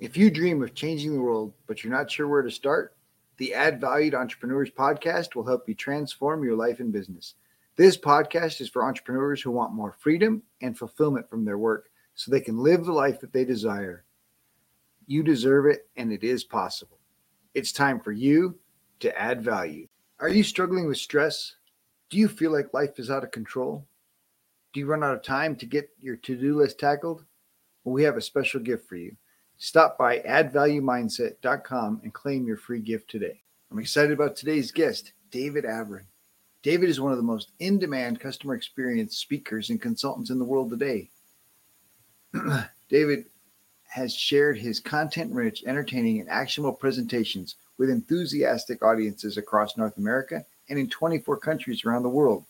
If you dream of changing the world, but you're not sure where to start, the Add Valued Entrepreneurs podcast will help you transform your life and business. This podcast is for entrepreneurs who want more freedom and fulfillment from their work so they can live the life that they desire. You deserve it, and it is possible. It's time for you to add value. Are you struggling with stress? Do you feel like life is out of control? Do you run out of time to get your to-do list tackled? Well, we have a special gift for you. Stop by AddValueMindset.com and claim your free gift today. I'm excited about today's guest, David Avrin. David is one of the most in-demand customer experience speakers and consultants in the world today. David has shared his content-rich, entertaining, and actionable presentations with enthusiastic audiences across North America and in 24 countries around the world.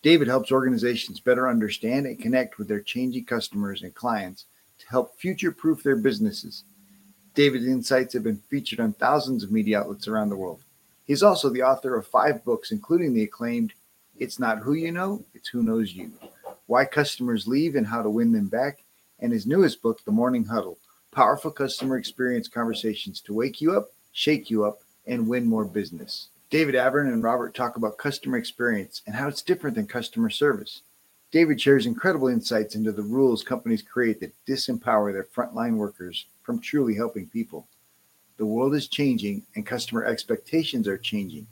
David helps organizations better understand and connect with their changing customers and clients to help future-proof their businesses. David's insights have been featured on thousands of media outlets around the world. He's also the author of 5 books, including the acclaimed It's Not Who You Know, It's Who Knows You, Why Customers Leave and How to Win Them Back, and his newest book, The Morning Huddle, Powerful Customer Experience Conversations to Wake You Up, Shake You Up, and Win More Business. David Avrin and Robert talk about customer experience and how it's different than customer service. David shares incredible insights into the rules companies create that disempower their frontline workers from truly helping people. The world is changing and customer expectations are changing.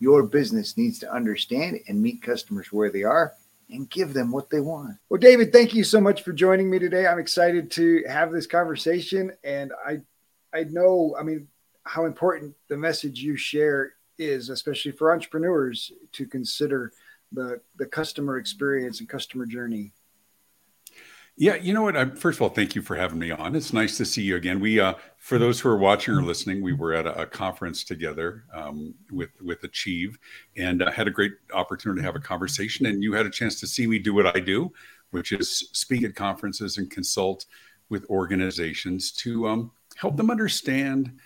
Your business needs to understand and meet customers where they are and give them what they want. Well, David, thank you so much for joining me today. I'm excited to have this conversation. And I know, how important the message you share is, especially for entrepreneurs, to consider the customer experience and customer journey. Yeah, you know what? First of all, thank you for having me on. It's nice to see you again. We, for those who are watching or listening, we were at a conference together with Achieve, and had a great opportunity to have a conversation. And you had a chance to see me do what I do, which is speak at conferences and consult with organizations to help them understand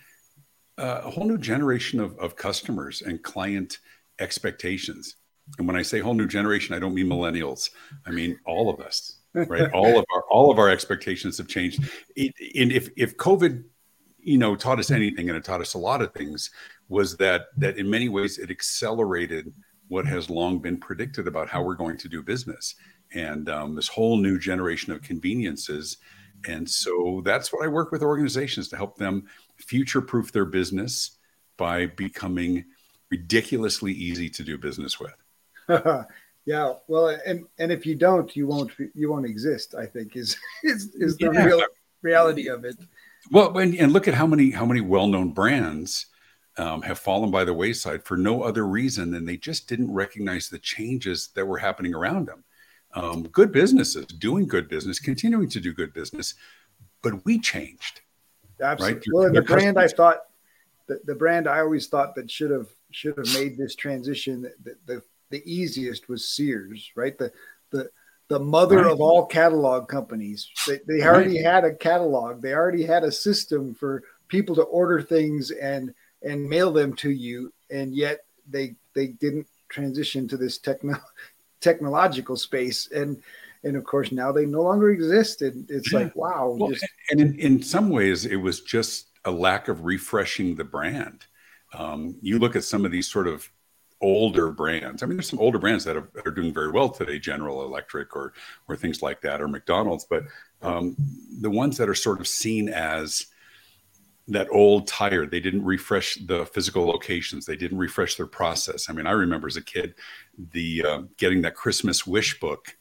a whole new generation of customers and client expectations. And when I say whole new generation, I don't mean millennials. I mean all of us. Right. All of our expectations have changed. And if COVID, taught us anything, and it taught us a lot of things, was that in many ways it accelerated what has long been predicted about how we're going to do business, and this whole new generation of conveniences. And so that's what I work with organizations to help them future-proof their business by becoming ridiculously easy to do business with. Yeah, well, and if you don't, you won't exist, I think, is the reality of it. Well, and look at how many well-known brands have fallen by the wayside for no other reason than they just didn't recognize the changes that were happening around them. Good businesses, doing good business, continuing to do good business, but we changed. Absolutely. Right? Well, the brand I always thought that should have made this transition, the easiest, was Sears, right? The mother of all catalog companies. They already had a catalog. They already had a system for people to order things and mail them to you. And yet they didn't transition to this technological space. And of course, now they no longer exist. And it's like, wow. Well, and in some ways, it was just a lack of refreshing the brand. You look at some of these sort of older brands. There's some older brands that are doing very well today, General Electric or things like that, or McDonald's. But the ones that are sort of seen as that old tired, they didn't refresh the physical locations. They didn't refresh their process. I remember as a kid, getting that Christmas wish book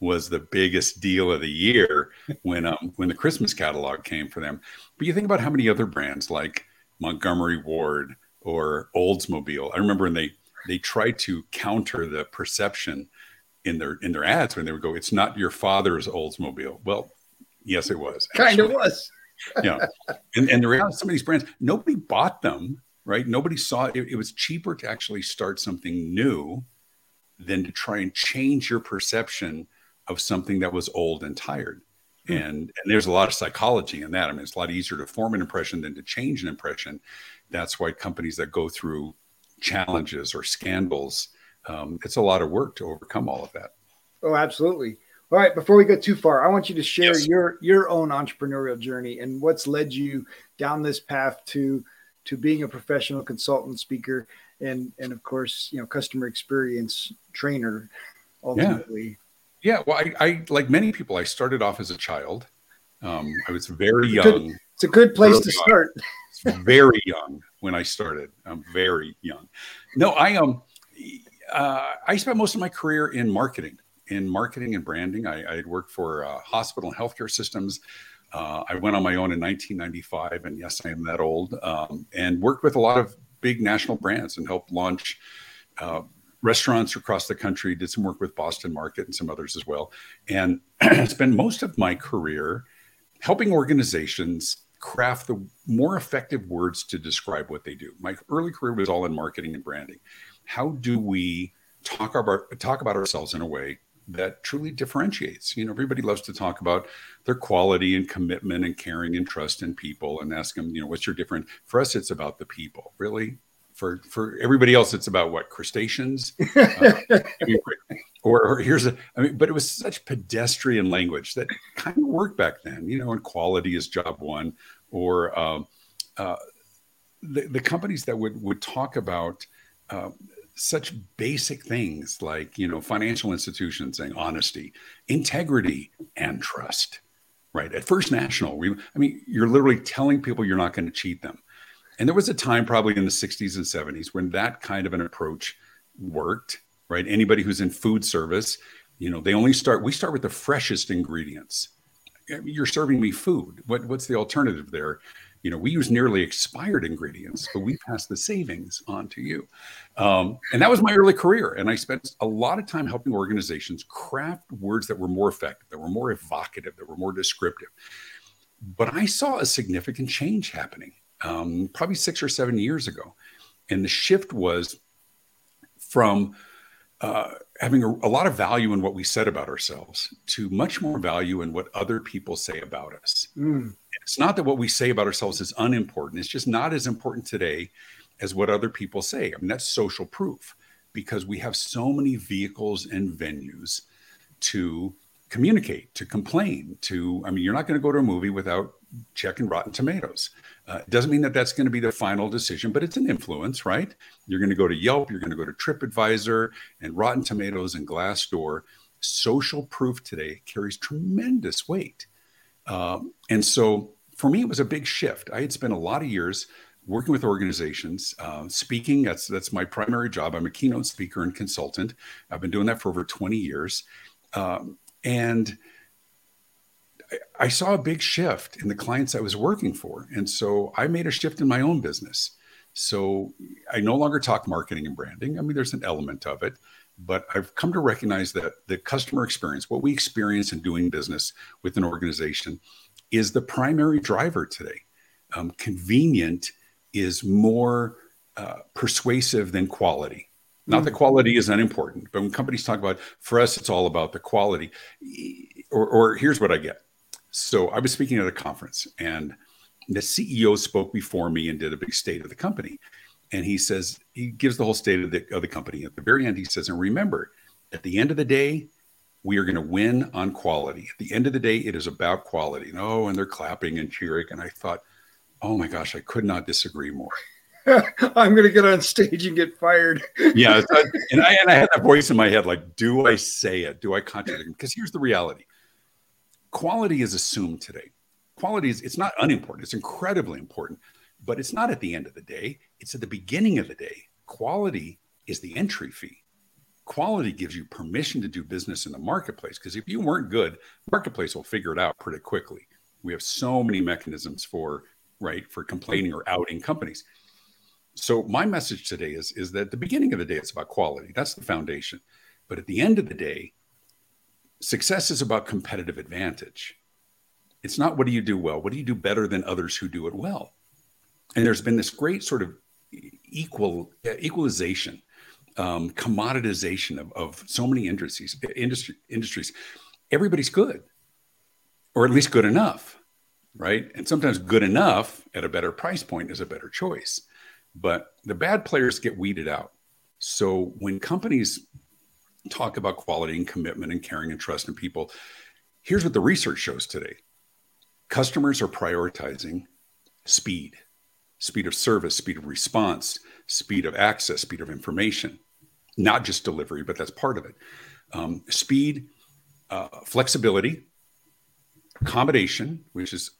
was the biggest deal of the year when the Christmas catalog came for them. But you think about how many other brands like Montgomery Ward or Oldsmobile. I remember when they tried to counter the perception in their ads when they would go, "It's not your father's Oldsmobile." Well, yes, it was. Kind of was. Yeah. And the reality, some of these brands, nobody bought them, right? Nobody saw it. It was cheaper to actually start something new than to try and change your perception of something that was old and tired. And there's a lot of psychology in that. It's a lot easier to form an impression than to change an impression. That's why companies that go through challenges or scandals, it's a lot of work to overcome all of that. Oh, absolutely. All right, before we go too far, I want you to share your own entrepreneurial journey and what's led you down this path to being a professional consultant, speaker, and of course, you know, customer experience trainer ultimately. Yeah, well, I like many people, I started off as a child. I was very young. It's a good place to start. Very young when I started. I'm very young. No, I spent most of my career in marketing and branding. I had worked for hospital and healthcare systems. I went on my own in 1995, and yes, I am that old, and worked with a lot of big national brands and helped launch restaurants across the country, did some work with Boston Market and some others as well, and spent most of my career helping organizations craft the more effective words to describe what they do. My early career was all in marketing and branding. How do we talk about ourselves in a way that truly differentiates? You know, everybody loves to talk about their quality and commitment and caring and trust in people and ask them, you know, what's your different? For us, it's about the people, really. For everybody else, it's about what? Crustaceans? But it was such pedestrian language that kind of worked back then, you know, and quality is job one. Or the companies that would talk about such basic things like, you know, financial institutions saying honesty, integrity, and trust, right? At First National, you're literally telling people you're not going to cheat them. And there was a time probably in the 60s and 70s when that kind of an approach worked, right? Anybody who's in food service, you know, we start with the freshest ingredients. You're serving me food. What's the alternative there? You know, we use nearly expired ingredients, but we pass the savings on to you. And that was my early career. And I spent a lot of time helping organizations craft words that were more effective, that were more evocative, that were more descriptive. But I saw a significant change happening probably 6 or 7 years ago. And the shift was from having a lot of value in what we said about ourselves to much more value in what other people say about us. Mm. It's not that what we say about ourselves is unimportant. It's just not as important today as what other people say. I mean, that's social proof because we have so many vehicles and venues to communicate, to complain, you're not going to go to a movie without checking Rotten Tomatoes. It doesn't mean that that's going to be the final decision, but it's an influence, right? You're going to go to Yelp, you're going to go to TripAdvisor and Rotten Tomatoes and Glassdoor. Social proof today carries tremendous weight. And so for me, it was a big shift. I had spent a lot of years working with organizations, speaking. That's my primary job. I'm a keynote speaker and consultant. I've been doing that for over 20 years. And I saw a big shift in the clients I was working for. And so I made a shift in my own business. So I no longer talk marketing and branding. I mean, there's an element of it. But I've come to recognize that the customer experience, what we experience in doing business with an organization, is the primary driver today. Convenient is more persuasive than quality. Not that quality is unimportant, but when companies talk about, for us, it's all about the quality. Or here's what I get. So I was speaking at a conference, and the CEO spoke before me and did a big state of the company. And he gives the whole state of the company. At the very end, he says, and remember, at the end of the day, we are going to win on quality. At the end of the day, it is about quality. And and they're clapping and cheering. And I thought, oh my gosh, I could not disagree more. I'm going to get on stage and get fired. Yeah. And I had that voice in my head, like, do I say it? Do I contradict him? Because here's the reality. Quality is assumed today. Quality it's not unimportant. It's incredibly important. But it's not at the end of the day. It's at the beginning of the day. Quality is the entry fee. Quality gives you permission to do business in the marketplace, because if you weren't good, marketplace will figure it out pretty quickly. We have so many mechanisms for complaining or outing companies. So my message today is that at the beginning of the day, it's about quality. That's the foundation. But at the end of the day, success is about competitive advantage. It's not what do you do well? What do you do better than others who do it well? And there's been this great sort of equalization, commoditization of so many industries. Everybody's good, or at least good enough, right? And sometimes good enough at a better price point is a better choice. But the bad players get weeded out. So when companies talk about quality and commitment and caring and trust in people. Here's what the research shows today. Customers are prioritizing speed, speed of service, speed of response, speed of access, speed of information, not just delivery, but that's part of it. Speed, flexibility, accommodation, which is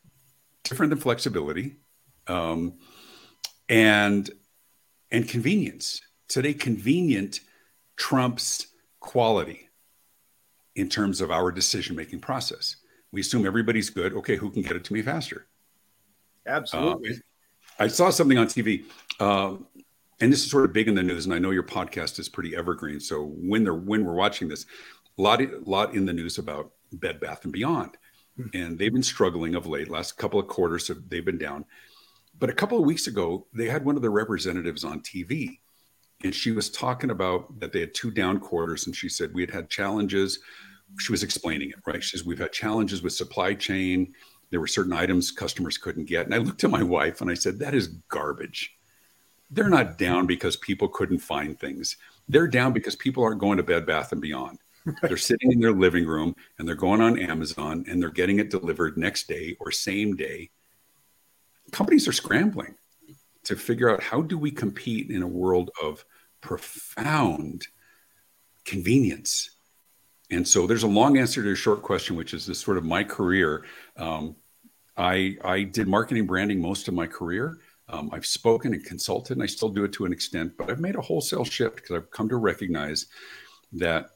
different than flexibility, and convenience. Today, convenient trumps quality in terms of our decision-making process. We assume everybody's good. Okay, who can get it to me faster? Absolutely. I saw something on TV, and this is sort of big in the news, and I know your podcast is pretty evergreen. So when we're watching this, a lot in the news about Bed Bath & Beyond. And they've been struggling of late. Last couple of quarters, they've been down. But a couple of weeks ago, they had one of their representatives on TV. And she was talking about that they had two down quarters. And she said, we had had challenges. She was explaining it, right? She says, we've had challenges with supply chain. There were certain items customers couldn't get. And I looked at my wife and I said, that is garbage. They're not down because people couldn't find things. They're down because people aren't going to Bed Bath & Beyond. They're sitting in their living room and they're going on Amazon and they're getting it delivered next day or same day. Companies are scrambling to figure out, how do we compete in a world of profound convenience? And so there's a long answer to a short question, which is this sort of my career. I did marketing branding most of my career. I've spoken and consulted, and I still do it to an extent, but I've made a wholesale shift because I've come to recognize that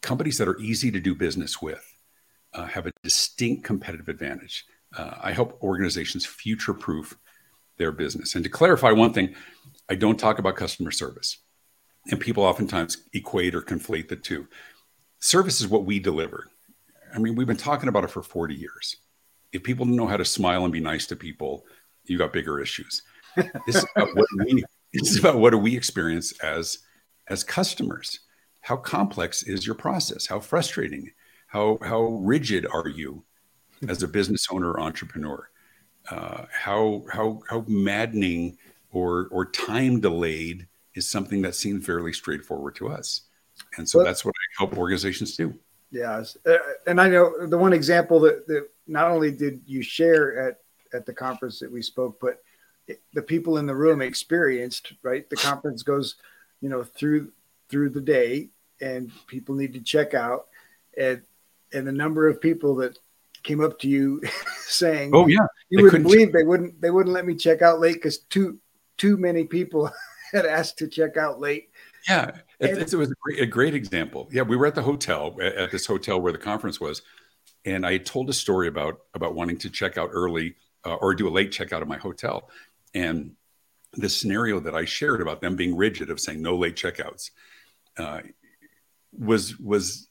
companies that are easy to do business with have a distinct competitive advantage. I help organizations future-proof their business. And to clarify one thing, I don't talk about customer service. And people oftentimes equate or conflate the two. Service is what we deliver. I mean, we've been talking about it for 40 years. If people don't know how to smile and be nice to people, you got bigger issues. This is about what do we experience as customers. How complex is your process? How frustrating? How rigid are you as a business owner or entrepreneur? How maddening or time delayed is something that seemed fairly straightforward to us. And so that's what I help organizations do. Yes. And I know the one example that not only did you share at the conference that we spoke, but the people in the room experienced, right? The conference goes, through the day, and people need to check out, and the number of people that came up to you saying, "Oh yeah, you wouldn't believe they wouldn't let me check out late because too many people had asked to check out late." Yeah, it was a great example. Yeah, we were at the hotel at this hotel where the conference was, and I told a story about wanting to check out early or do a late checkout at my hotel, and the scenario that I shared about them being rigid of saying no late checkouts was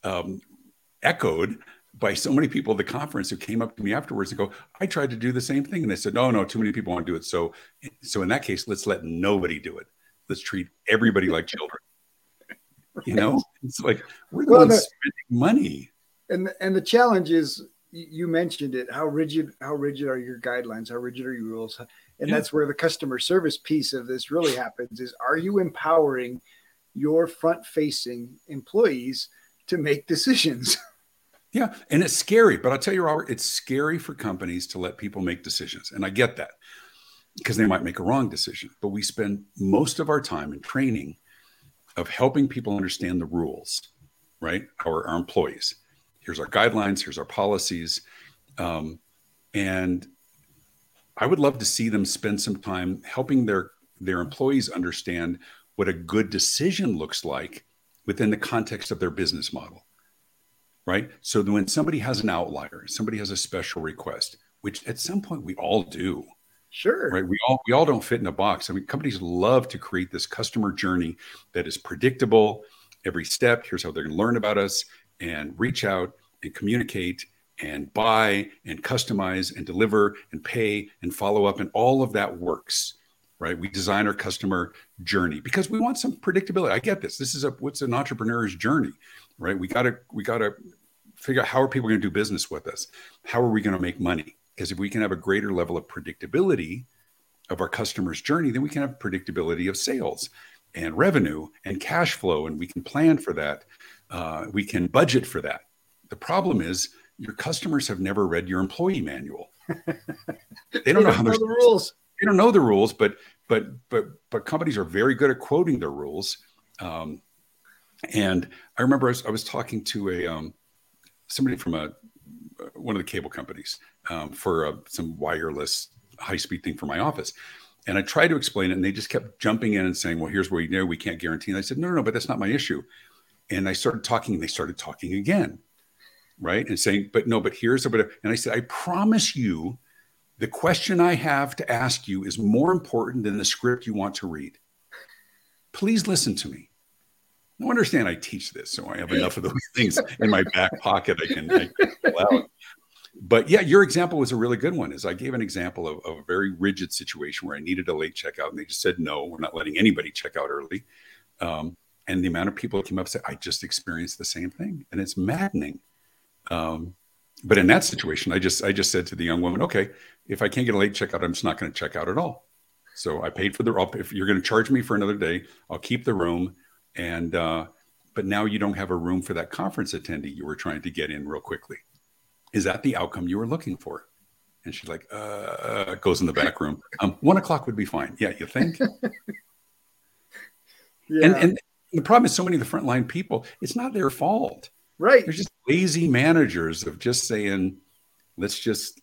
echoed by so many people at the conference who came up to me afterwards and go, I tried to do the same thing. And they said, no, too many people want to do it. So in that case, let's let nobody do it. Let's treat everybody like children. You know, it's like, we're the ones spending money. And the challenge is, you mentioned it, how rigid are your guidelines? How rigid are your rules? And yeah. That's where the customer service piece of this really happens is, are you empowering your front-facing employees to make decisions? Yeah, and it's scary, but I'll tell you, Robert, it's scary for companies to let people make decisions. And I get that, because they might make a wrong decision. But we spend most of our time in training of helping people understand the rules, right? Our employees. Here's our guidelines, here's our policies. And I would love to see them spend some time helping their employees understand what a good decision looks like within the context of their business model, right? So that when somebody has an outlier, somebody has a special request, which at some point we all do. Sure. Right? We all don't fit in a box. I mean, companies love to create this customer journey that is predictable. Every step, here's how they're going to learn about us, and reach out and communicate and buy and customize and deliver and pay and follow up. And all of that works, right? We design our customer journey because we want some predictability. I get this. This is what's an entrepreneur's journey, right? We gotta figure out, how are people going to do business with us? How are we going to make money? Because if we can have a greater level of predictability of our customer's journey, then we can have predictability of sales and revenue and cash flow. And we can plan for that. We can budget for that. The problem is your customers have never read your employee manual. They don't know the rules. They don't know the rules, but companies are very good at quoting their rules. And I remember I was talking to somebody from one of the cable companies for some wireless high-speed thing for my office. And I tried to explain it, and they just kept jumping in and saying, well, here's where you know we can't guarantee. And I said, no, but that's not my issue. And I started talking, and they started talking again, right? And saying, but here's a bit of, and I said, I promise you, the question I have to ask you is more important than the script you want to read. Please listen to me. Now, understand I teach this, so I have enough of those things in my back pocket I can pull out. But yeah, your example was a really good one. Is I gave an example of a very rigid situation where I needed a late checkout, and they just said, no, we're not letting anybody check out early. And the amount of people that came up and said, I just experienced the same thing. And it's maddening. But in that situation, I just said to the young woman, okay, if I can't get a late checkout, I'm just not going to check out at all. So I paid for if you're going to charge me for another day, I'll keep the room. And, but now you don't have a room for that conference attendee you were trying to get in real quickly. Is that the outcome you were looking for? And she's like, goes in the back room. 1 o'clock would be fine. Yeah. You think? Yeah. And the problem is so many of the frontline people, it's not their fault. Right. They're just lazy managers of just saying, let's just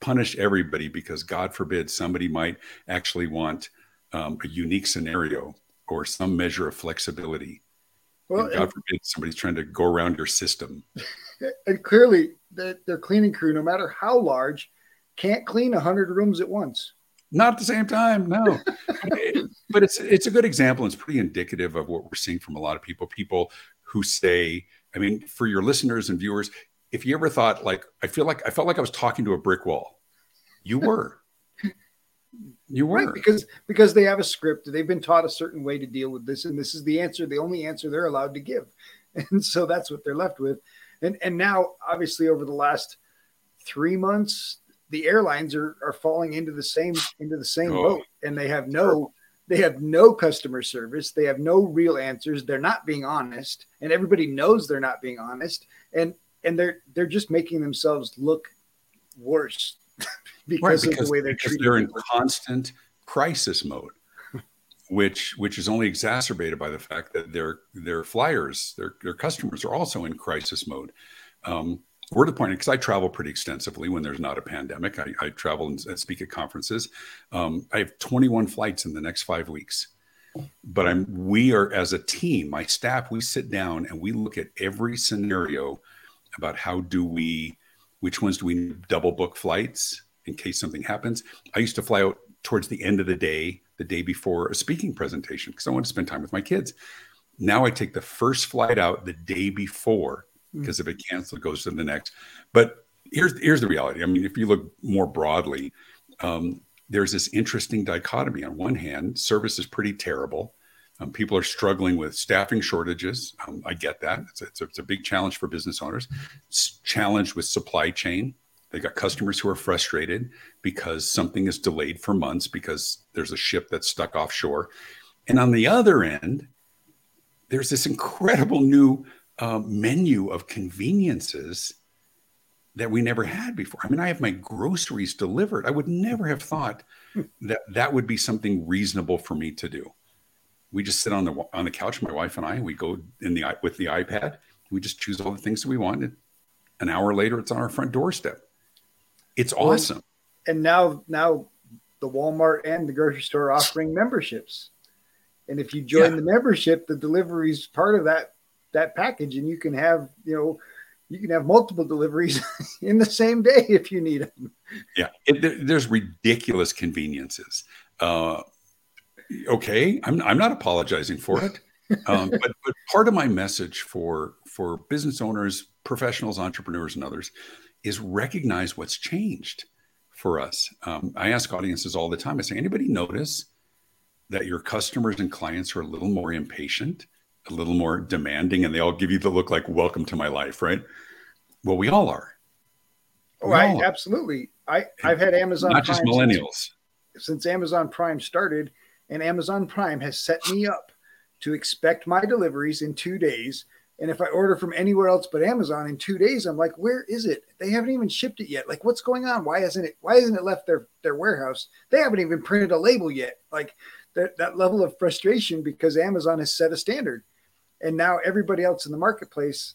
punish everybody because God forbid somebody might actually want a unique scenario or some measure of flexibility. Well, and God forbid somebody's trying to go around your system. And clearly their cleaning crew, no matter how large, can't clean 100 rooms at once. Not at the same time, no. But it's a good example. It's pretty indicative of what we're seeing from a lot of people. People who say, I mean, for your listeners and viewers, if you ever thought like, I felt like I was talking to a brick wall, you were. You were. Right, because they have a script. They've been taught a certain way to deal with this. And this is the answer, the only answer they're allowed to give. And so that's what they're left with. And now, obviously, over the last 3 months, the airlines are falling into the same boat, and they have no customer service. They have no real answers. They're not being honest, and everybody knows they're not being honest. And they're just making themselves look worse because of the way they're in constant crisis mode, which is only exacerbated by the fact that their flyers, their customers are also in crisis mode. We're to the point, because I travel pretty extensively when there's not a pandemic. I travel and speak at conferences. I have 21 flights in the next 5 weeks. But we are, as a team, my staff, we sit down and we look at every scenario about which ones do we double book flights in case something happens. I used to fly out towards the end of the day before a speaking presentation, because I want to spend time with my kids. Now I take the first flight out the day before, because if it cancels, it goes to the next. But here's the reality. I mean, if you look more broadly, there's this interesting dichotomy. On one hand, service is pretty terrible. People are struggling with staffing shortages. I get that. It's a big challenge for business owners. It's challenged with supply chain. They got customers who are frustrated because something is delayed for months because there's a ship that's stuck offshore. And on the other end, there's this incredible new menu of conveniences that we never had before. I mean, I have my groceries delivered. I would never have thought that would be something reasonable for me to do. We just sit on the couch, my wife and I, we go with the iPad. We just choose all the things that we want. And an hour later, it's on our front doorstep. It's awesome. And now the Walmart and the grocery store are offering memberships. And if you join the membership, the delivery is part of that package, and you can have, you can have multiple deliveries in the same day if you need them. Yeah. There's ridiculous conveniences. Okay. I'm not apologizing for it. But part of my message for business owners, professionals, entrepreneurs, and others is recognize what's changed for us. I ask audiences all the time. I say, anybody notice that your customers and clients are a little more impatient, a little more demanding, and they all give you the look like, welcome to my life, right? Well, we all are. Absolutely. I've had Amazon Prime. Not just millennials. Since Amazon Prime started, and Amazon Prime has set me up to expect my deliveries in 2 days And if I order from anywhere else but Amazon in 2 days, I'm like, where is it? They haven't even shipped it yet. Like, what's going on? Why hasn't it left their warehouse? They haven't even printed a label yet. Like that level of frustration because Amazon has set a standard. And now everybody else in the marketplace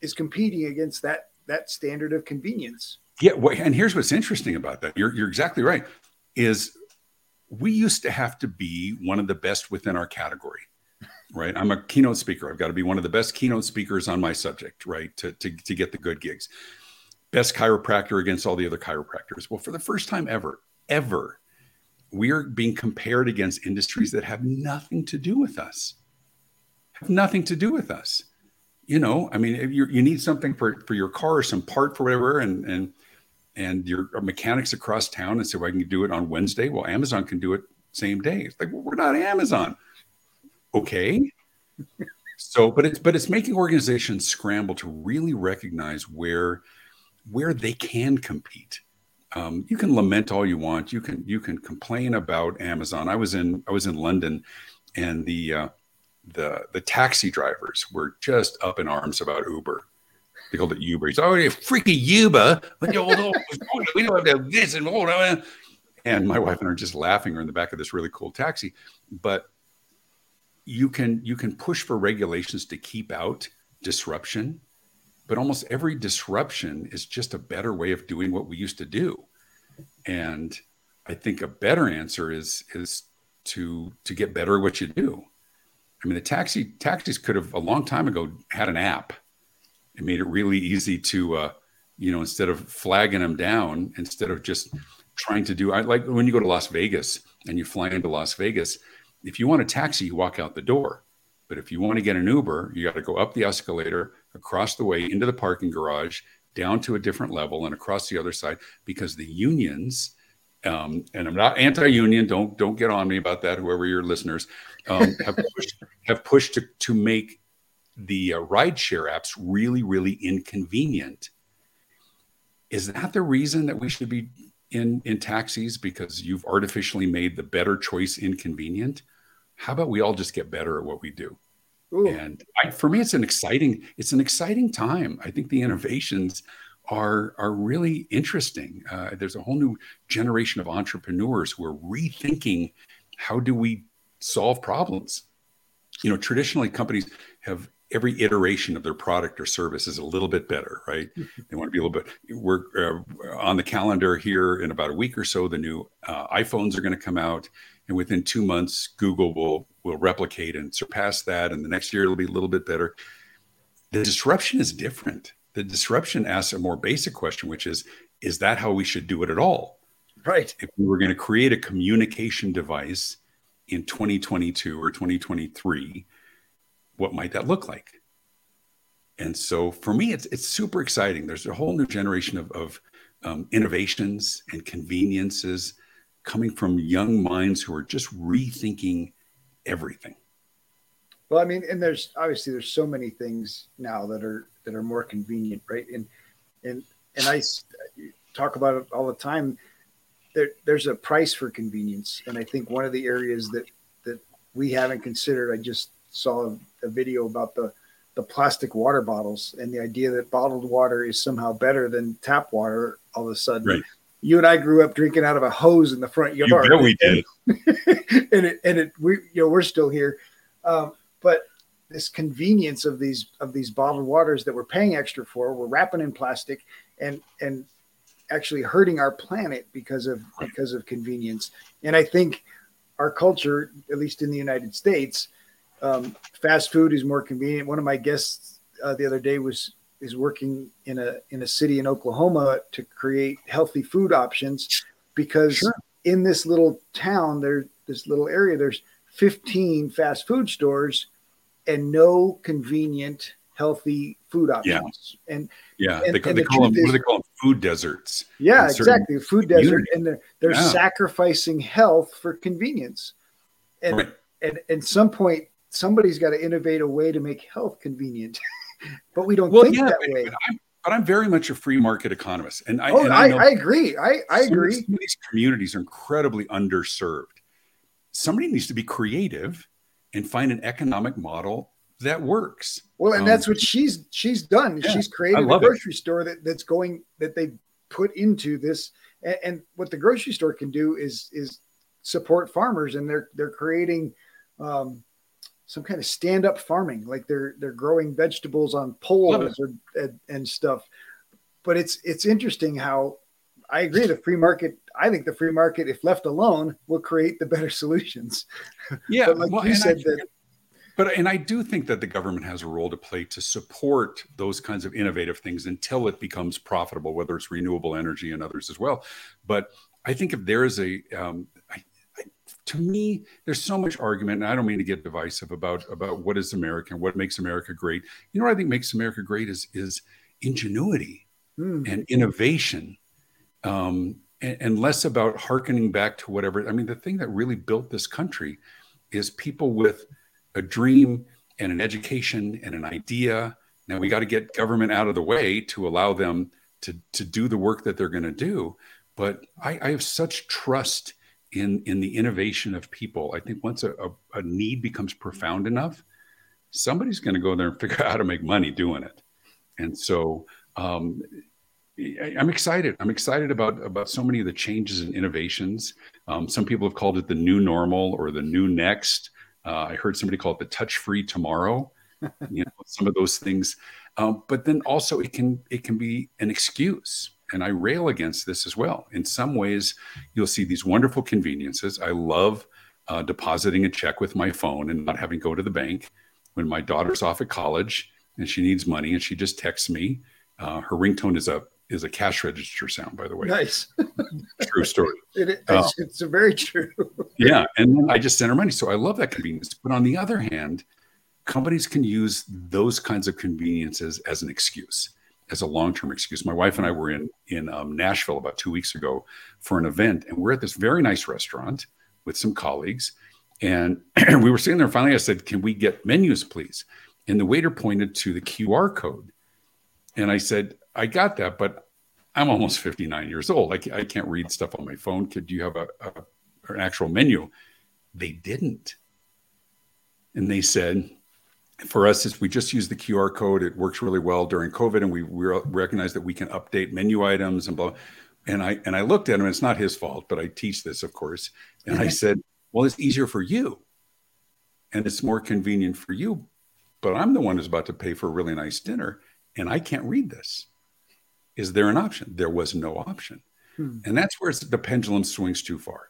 is competing against that standard of convenience. Yeah. And here's what's interesting about that. You're exactly right. Is we used to have to be one of the best within our category. Right. I'm a keynote speaker. I've got to be one of the best keynote speakers on my subject, right? To get the good gigs. Best chiropractor against all the other chiropractors. Well, for the first time ever, we are being compared against industries that have nothing to do with us. You know, I mean, if you need something for your car or some part for whatever, and your mechanics across town and say, well, I can do it on Wednesday. Well, Amazon can do it same day. It's like, well, we're not Amazon. Okay. So, but it's making organizations scramble to really recognize where they can compete. You can lament all you want. You can complain about Amazon. I was in London, and the taxi drivers were just up in arms about Uber. They called it Uber. It's already a freaking Uber. We don't have to have this and all that. And my wife and I are just laughing. We're in the back of this really cool taxi, but you can push for regulations to keep out disruption, but almost every disruption is just a better way of doing what we used to do. And I think a better answer is to get better at what you do. I mean, the taxis could have a long time ago had an app. It made it really easy to, instead of flagging them down, instead of just trying to do, I like when you go to Las Vegas and you fly into Las Vegas, if you want a taxi, you walk out the door. But if you want to get an Uber, you got to go up the escalator, across the way, into the parking garage, down to a different level, and across the other side, because the unions, and I'm not anti-union, don't get on me about that, whoever your listeners, have pushed to make the rideshare apps really, really inconvenient. Is that the reason that we should be in taxis, because you've artificially made the better choice inconvenient? How about we all just get better at what we do? Ooh. And for me, it's an exciting time. I think the innovations are really interesting. There's a whole new generation of entrepreneurs who are rethinking, how do we solve problems? You know, traditionally companies have every iteration of their product or service is a little bit better, right? They want to be a little bit, we're on the calendar here in about a week or so, the new iPhones are going to come out. And within 2 months, Google will replicate and surpass that. And the next year, it'll be a little bit better. The disruption is different. The disruption asks a more basic question, which is that how we should do it at all? Right. If we were going to create a communication device in 2022 or 2023, what might that look like? And so for me, it's super exciting. There's a whole new generation of innovations and conveniences coming from young minds who are just rethinking everything. Well, I mean, and there's so many things now that are more convenient, right? And I talk about it all the time. There's a price for convenience. And I think one of the areas that we haven't considered, I just saw a video about the plastic water bottles and the idea that bottled water is somehow better than tap water all of a sudden. Right. You and I grew up drinking out of a hose in the front yard. You bet we did. We're still here. But this convenience of these bottled waters that we're paying extra for, we're wrapping in plastic and actually hurting our planet because of convenience. And I think our culture, at least in the United States, fast food is more convenient. One of my guests the other day is working in a city in Oklahoma to create healthy food options, because sure, in this little town, there's 15 fast food stores and no convenient healthy food options. Yeah. They call them food deserts. Yeah, exactly. Food community. Desert. And they're sacrificing health for convenience. And right. And at some point, somebody's got to innovate a way to make health convenient, but we don't think that way. But I'm very much a free market economist. And I agree. I agree. Some of these communities are incredibly underserved. Somebody needs to be creative and find an economic model that works. Well, and that's what she's done. Yeah, she's created a grocery store that they put into this. And what the grocery store can do is support farmers, and they're creating some kind of stand-up farming, like they're growing vegetables on poles and stuff. But it's interesting how I agree. The free market, if left alone, will create the better solutions. Yeah, but I do think that the government has a role to play to support those kinds of innovative things until it becomes profitable, whether it's renewable energy and others as well. But I think if there is to me, there's so much argument, and I don't mean to get divisive about what is America and what makes America great. You know what I think makes America great is ingenuity and innovation. And less about hearkening back to whatever. I mean, the thing that really built this country is people with a dream and an education and an idea. Now we got to get government out of the way to allow them to do the work that they're going to do. But I have such trust in the innovation of people. I think once a need becomes profound enough, somebody's going to go there and figure out how to make money doing it. And so, I'm excited. I'm excited about so many of the changes and innovations. Some people have called it the new normal or the new next. I heard somebody call it the touch-free tomorrow. You know, some of those things. But then also it can be an excuse. And I rail against this as well. In some ways, you'll see these wonderful conveniences. I love depositing a check with my phone and not having to go to the bank. When my daughter's off at college and she needs money and she just texts me, her ringtone is a cash register sound, by the way. Nice. True story. It's very true. Yeah. And then I just send her money. So I love that convenience. But on the other hand, companies can use those kinds of conveniences as an excuse, as a long-term excuse. My wife and I were in Nashville about 2 weeks ago for an event. And we're at this very nice restaurant with some colleagues. And we were sitting there. Finally, I said, can we get menus, please? And the waiter pointed to the QR code. And I said, I got that, but I'm almost 59 years old. I can't read stuff on my phone. Could you have an actual menu? They didn't. And they said, for us, if we just use the QR code, it works really well during COVID. And we recognize that we can update menu items and blah. And I looked at him, and it's not his fault, but I teach this, of course. And I said, well, it's easier for you. And it's more convenient for you. But I'm the one who's about to pay for a really nice dinner. And I can't read this. Is there an option? There was no option. And that's where the pendulum swings too far.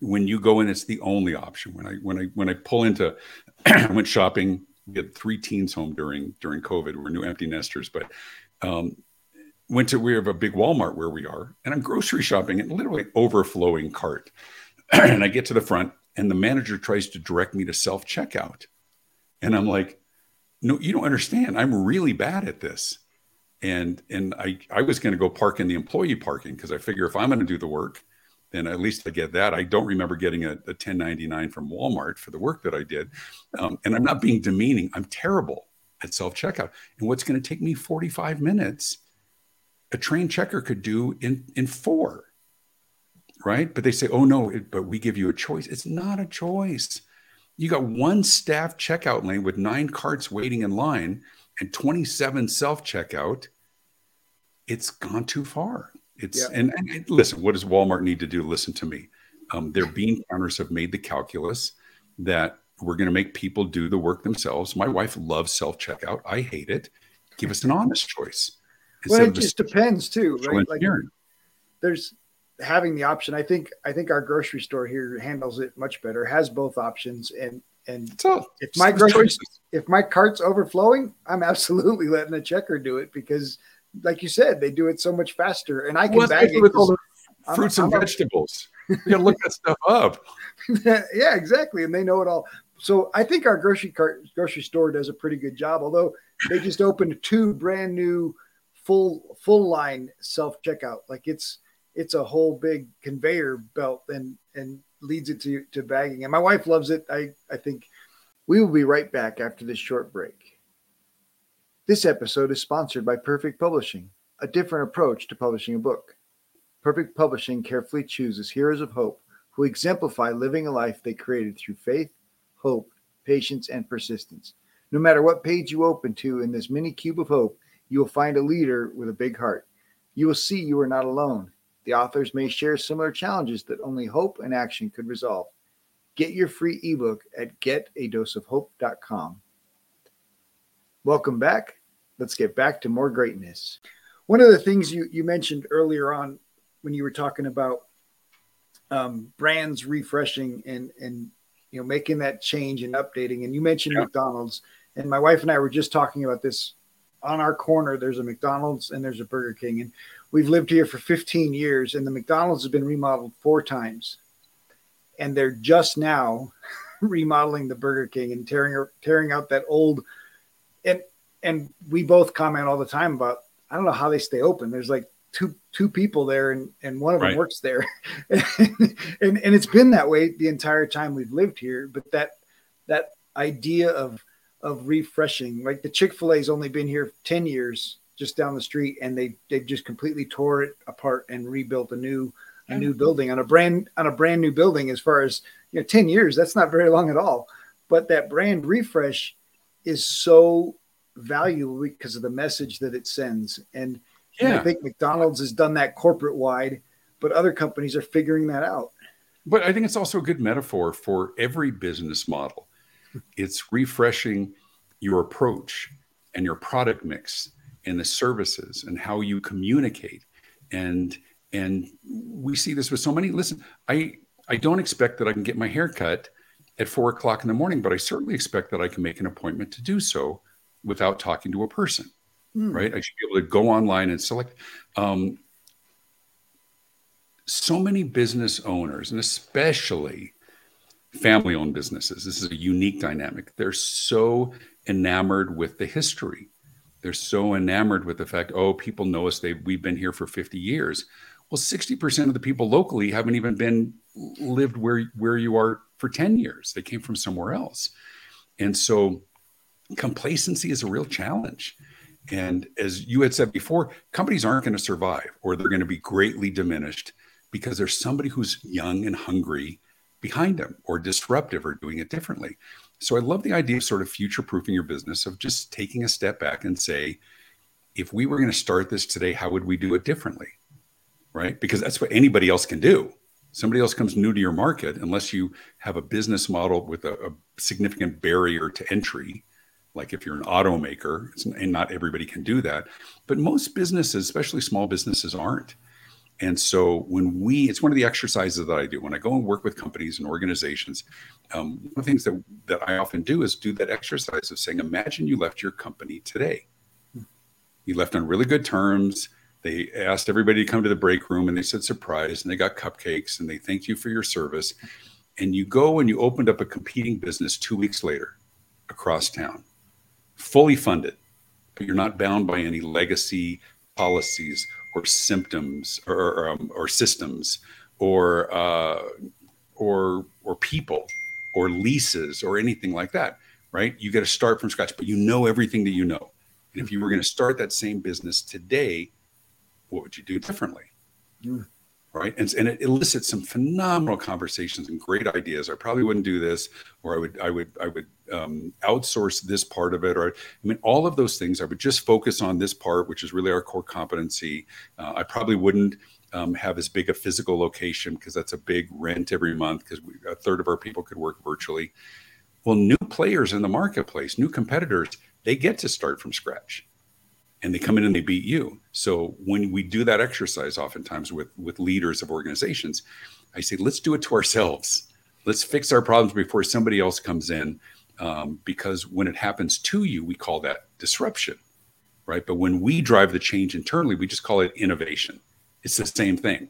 When you go in, it's the only option. When I pull into, I went shopping, we had three teens home during COVID. We're new empty nesters, but we have a big Walmart where we are, and I'm grocery shopping and literally overflowing cart. And I get to the front and the manager tries to direct me to self-checkout. And I'm like, no, you don't understand. I'm really bad at this. And I was going to go park in the employee parking because I figure if I'm going to do the work, then at least I get that. I don't remember getting a 1099 from Walmart for the work that I did. And I'm not being demeaning. I'm terrible at self-checkout. And what's going to take me 45 minutes, a trained checker could do in 4, right? But they say, oh, no, but we give you a choice. It's not a choice. You got one staff checkout lane with 9 carts waiting in line and 27 self-checkout. It's gone too far. And listen, what does Walmart need to do? Listen to me. Their bean counters have made the calculus that we're going to make people do the work themselves. My wife loves self-checkout. I hate it. Give us an honest choice. Well, it just depends too, right? Like, there's having the option. I think our grocery store here handles it much better, has both options. And so, if my cart's overflowing, I'm absolutely letting a checker do it because, like you said, they do it so much faster. And I can bag it with all the fruits and vegetables. You got to look that stuff up. Yeah, exactly. And they know it all. So I think our grocery store does a pretty good job, although they just opened 2 brand new full line self-checkout. Like it's a whole big conveyor belt and leads it to bagging. And my wife loves it. I think we will be right back after this short break. This episode is sponsored by Perfect Publishing, a different approach to publishing a book. Perfect Publishing carefully chooses heroes of hope who exemplify living a life they created through faith, hope, patience, and persistence. No matter what page you open to in this mini cube of hope, you will find a leader with a big heart. You will see you are not alone. The authors may share similar challenges that only hope and action could resolve. Get your free ebook at getadoseofhope.com. Welcome back. Let's get back to more greatness. One of the things you mentioned earlier on when you were talking about brands refreshing and you know, making that change and updating, and you mentioned McDonald's, and my wife and I were just talking about this. On our corner, there's a McDonald's and there's a Burger King, and we've lived here for 15 years, and the McDonald's has been remodeled 4 times, and they're just now remodeling the Burger King and tearing out that old. And we both comment all the time about, I don't know how they stay open. There's like two people there and one of them works there. and it's been that way the entire time we've lived here. But that idea of refreshing, like the Chick-fil-A's only been here 10 years just down the street, and they've just completely tore it apart and rebuilt a new building on a brand new building. As far as, you know, 10 years, that's not very long at all, but that brand refresh is so valuable because of the message that it sends. And I think McDonald's has done that corporate wide, but other companies are figuring that out. But I think it's also a good metaphor for every business model. It's refreshing your approach and your product mix and the services and how you communicate. And we see this with so many. Listen, I don't expect that I can get my hair cut at 4:00 in the morning, but I certainly expect that I can make an appointment to do so without talking to a person, right? I should be able to go online and select. So many business owners, and especially family-owned businesses, this is a unique dynamic. They're so enamored with the history. They're so enamored with the fact, oh, people know us. We've been here for 50 years. Well, 60% of the people locally haven't even lived where you are for 10 years. They came from somewhere else. And so complacency is a real challenge. And as you had said before, companies aren't going to survive, or they're going to be greatly diminished because there's somebody who's young and hungry behind them, or disruptive, or doing it differently. So I love the idea of sort of future-proofing your business, of just taking a step back and say, if we were going to start this today, how would we do it differently, right? Because that's what anybody else can do. Somebody else comes new to your market, unless you have a business model with a significant barrier to entry. Like if you're an automaker, and not everybody can do that, but most businesses, especially small businesses, aren't. And so it's one of the exercises that I do when I go and work with companies and organizations. One of the things that I often do is do that exercise of saying, imagine you left your company today. You left on really good terms. They asked everybody to come to the break room, and they said surprise, and they got cupcakes, and they thanked you for your service. And you go and you opened up a competing business 2 weeks later across town, fully funded, but you're not bound by any legacy policies or symptoms or systems or people or leases or anything like that, right? You get to start from scratch, but you know everything that you know. And if you were going to start that same business today, what would you do differently? Yeah. Right? And it elicits some phenomenal conversations and great ideas. I probably wouldn't do this, or I would outsource this part of it. Or, I mean, all of those things, I would just focus on this part, which is really our core competency. I probably wouldn't have as big a physical location, because that's a big rent every month, because a third of our people could work virtually. Well, new players in the marketplace, new competitors, they get to start from scratch, and they come in and they beat you. So when we do that exercise, oftentimes with leaders of organizations, I say, let's do it to ourselves. Let's fix our problems before somebody else comes in. Because when it happens to you, we call that disruption, right? But when we drive the change internally, we just call it innovation. It's the same thing,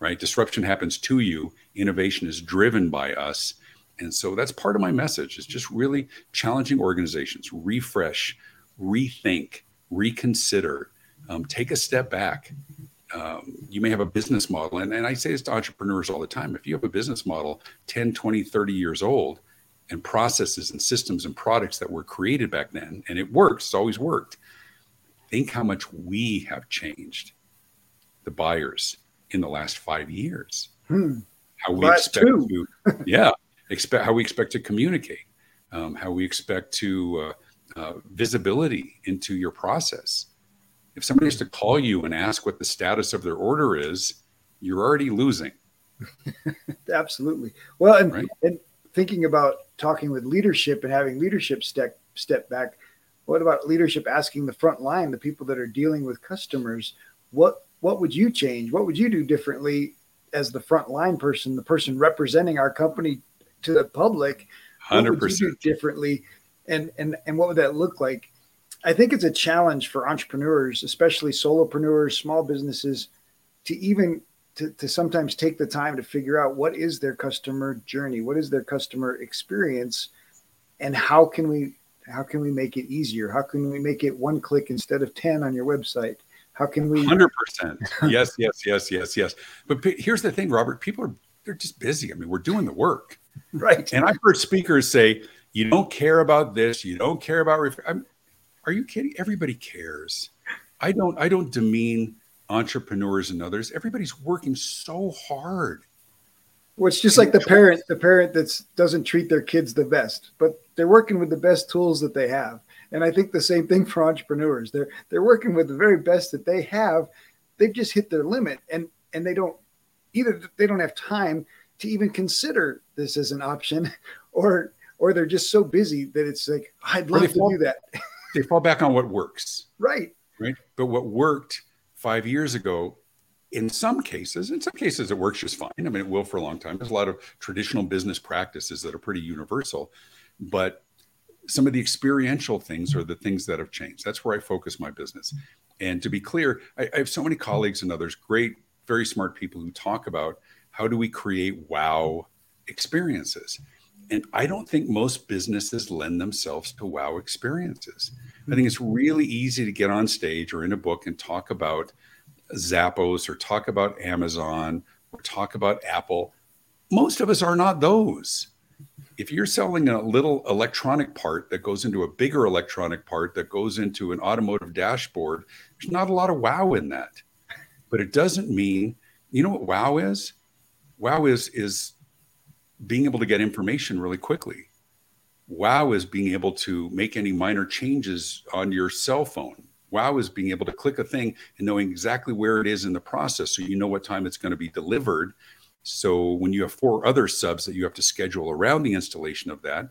right? Disruption happens to you. Innovation is driven by us. And so that's part of my message, is just really challenging organizations, refresh, rethink, reconsider, take a step back. You may have a business model. And I say this to entrepreneurs all the time. If you have a business model 10, 20, 30 years old, and processes and systems and products that were created back then, and it works, it's always worked, think how much we have changed, the buyers, in the last 5 years. How we expect to, how we expect to communicate, how we expect to visibility into your process. If somebody has to call you and ask what the status of their order is, you're already losing. Absolutely. Well, and, right? And thinking about talking with leadership and having leadership step back, what about leadership asking the front line, the people that are dealing with customers, what would you change? What would you do differently as the front line person, the person representing our company to the public? 100%. What would you do differently? And what would that look like? I think it's a challenge for entrepreneurs, especially solopreneurs, small businesses, to even to sometimes take the time to figure out what is their customer journey, what is their customer experience, and how can we make it easier? How can we make it one click instead of 10 on your website? How can we? 100%. Yes. But here's the thing, Robert. People they're just busy. I mean, we're doing the work, right? And I've heard speakers say, "You don't care about this. You don't care about." Are you kidding? Everybody cares. I don't demean entrepreneurs and others. Everybody's working so hard. Well, it's just like the parent that doesn't treat their kids the best, but they're working with the best tools that they have. And I think the same thing for entrepreneurs. They're working with the very best that they have. They've just hit their limit, and they don't have time to even consider this as an option, or they're just so busy that it's like, I'd love to do that. They fall back on what works. Right. But what worked 5 years ago, in some cases it works just fine. I mean, it will for a long time. There's a lot of traditional business practices that are pretty universal, but some of the experiential things are the things that have changed. That's where I focus my business. And to be clear, I have so many colleagues and others, great, very smart people who talk about how do we create wow experiences? And I don't think most businesses lend themselves to wow experiences. I think it's really easy to get on stage or in a book and talk about Zappos or talk about Amazon or talk about Apple. Most of us are not those. If you're selling a little electronic part that goes into a bigger electronic part that goes into an automotive dashboard, there's not a lot of wow in that. But it doesn't mean, you know what wow is? Wow is being able to get information really quickly. Wow is being able to make any minor changes on your cell phone. Wow is being able to click a thing and knowing exactly where it is in the process, so you know what time it's going to be delivered. So when you have 4 other subs that you have to schedule around the installation of that,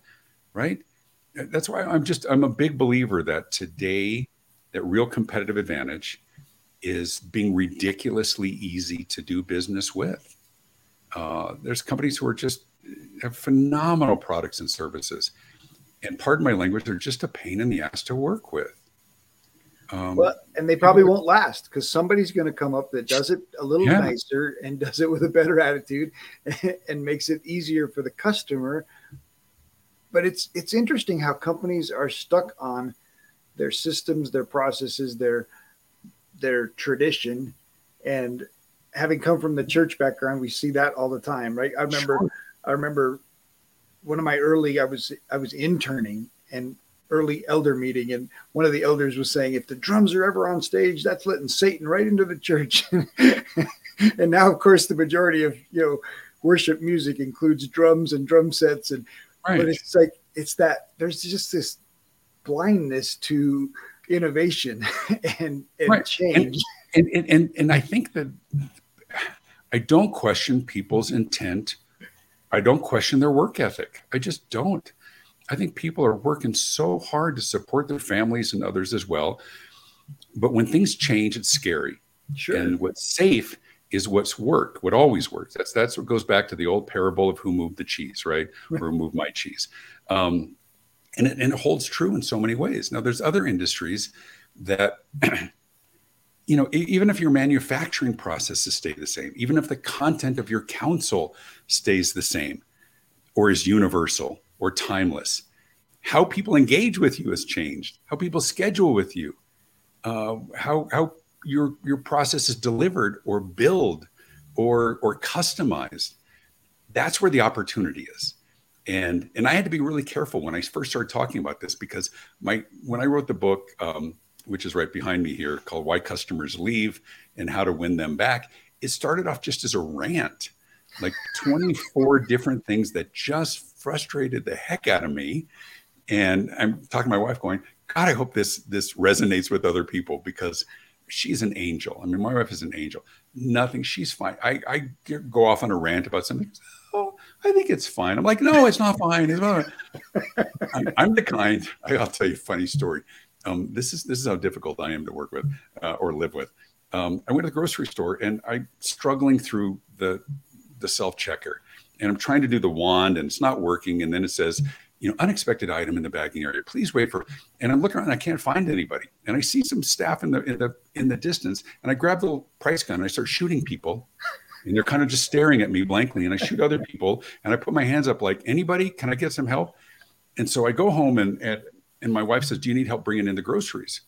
right? That's why I'm a big believer that today, that real competitive advantage is being ridiculously easy to do business with. There's companies who are just have phenomenal products and services, and pardon my language, they're just a pain in the ass to work with. Well, and they probably won't last, because somebody's going to come up that does it a little nicer and does it with a better attitude and makes it easier for the customer. But it's interesting how companies are stuck on their systems, their processes, their tradition. And having come from the church background, we see that all the time, right? I remember one of my early, I was interning and early elder meeting, and one of the elders was saying, if the drums are ever on stage, that's letting Satan right into the church. And now, of course, the majority of worship music includes drums and drum sets, and right. But it's like there's just this blindness to innovation and right. Change. And I think that I don't question people's intent. I don't question their work ethic. I just don't. I think people are working so hard to support their families and others as well. But when things change, it's scary. Sure. And what's safe is what's worked, what always works. That's what goes back to the old parable of who moved the cheese, right? Or who moved my cheese. And it holds true in so many ways. Now, there's other industries that, even if your manufacturing processes stay the same, even if the content of your counsel stays the same or is universal, or timeless. How people engage with you has changed. How people schedule with you, how your process is delivered or billed or customized. That's where the opportunity is. And I had to be really careful when I first started talking about this, because when I wrote the book, which is right behind me here, called Why Customers Leave and How to Win Them Back, it started off just as a rant, like 24 different things that just frustrated the heck out of me. And I'm talking to my wife going, God, I hope this resonates with other people, because she's an angel. I mean, my wife is an angel. Nothing. She's fine. I go off on a rant about something. Oh, I think it's fine. I'm like, no, it's not fine. It's not fine. I'm the kind. I'll tell you a funny story. This is how difficult I am to work with or live with. I went to the grocery store and I'm struggling through the self-checker, and I'm trying to do the wand and it's not working. And then it says, unexpected item in the bagging area. Please wait for. And I'm looking around and I can't find anybody. And I see some staff in the distance. And I grab the price gun and I start shooting people. And they're kind of just staring at me blankly. And I shoot other people. And I put my hands up like, anybody? Can I get some help? And so I go home and my wife says, do you need help bringing in the groceries?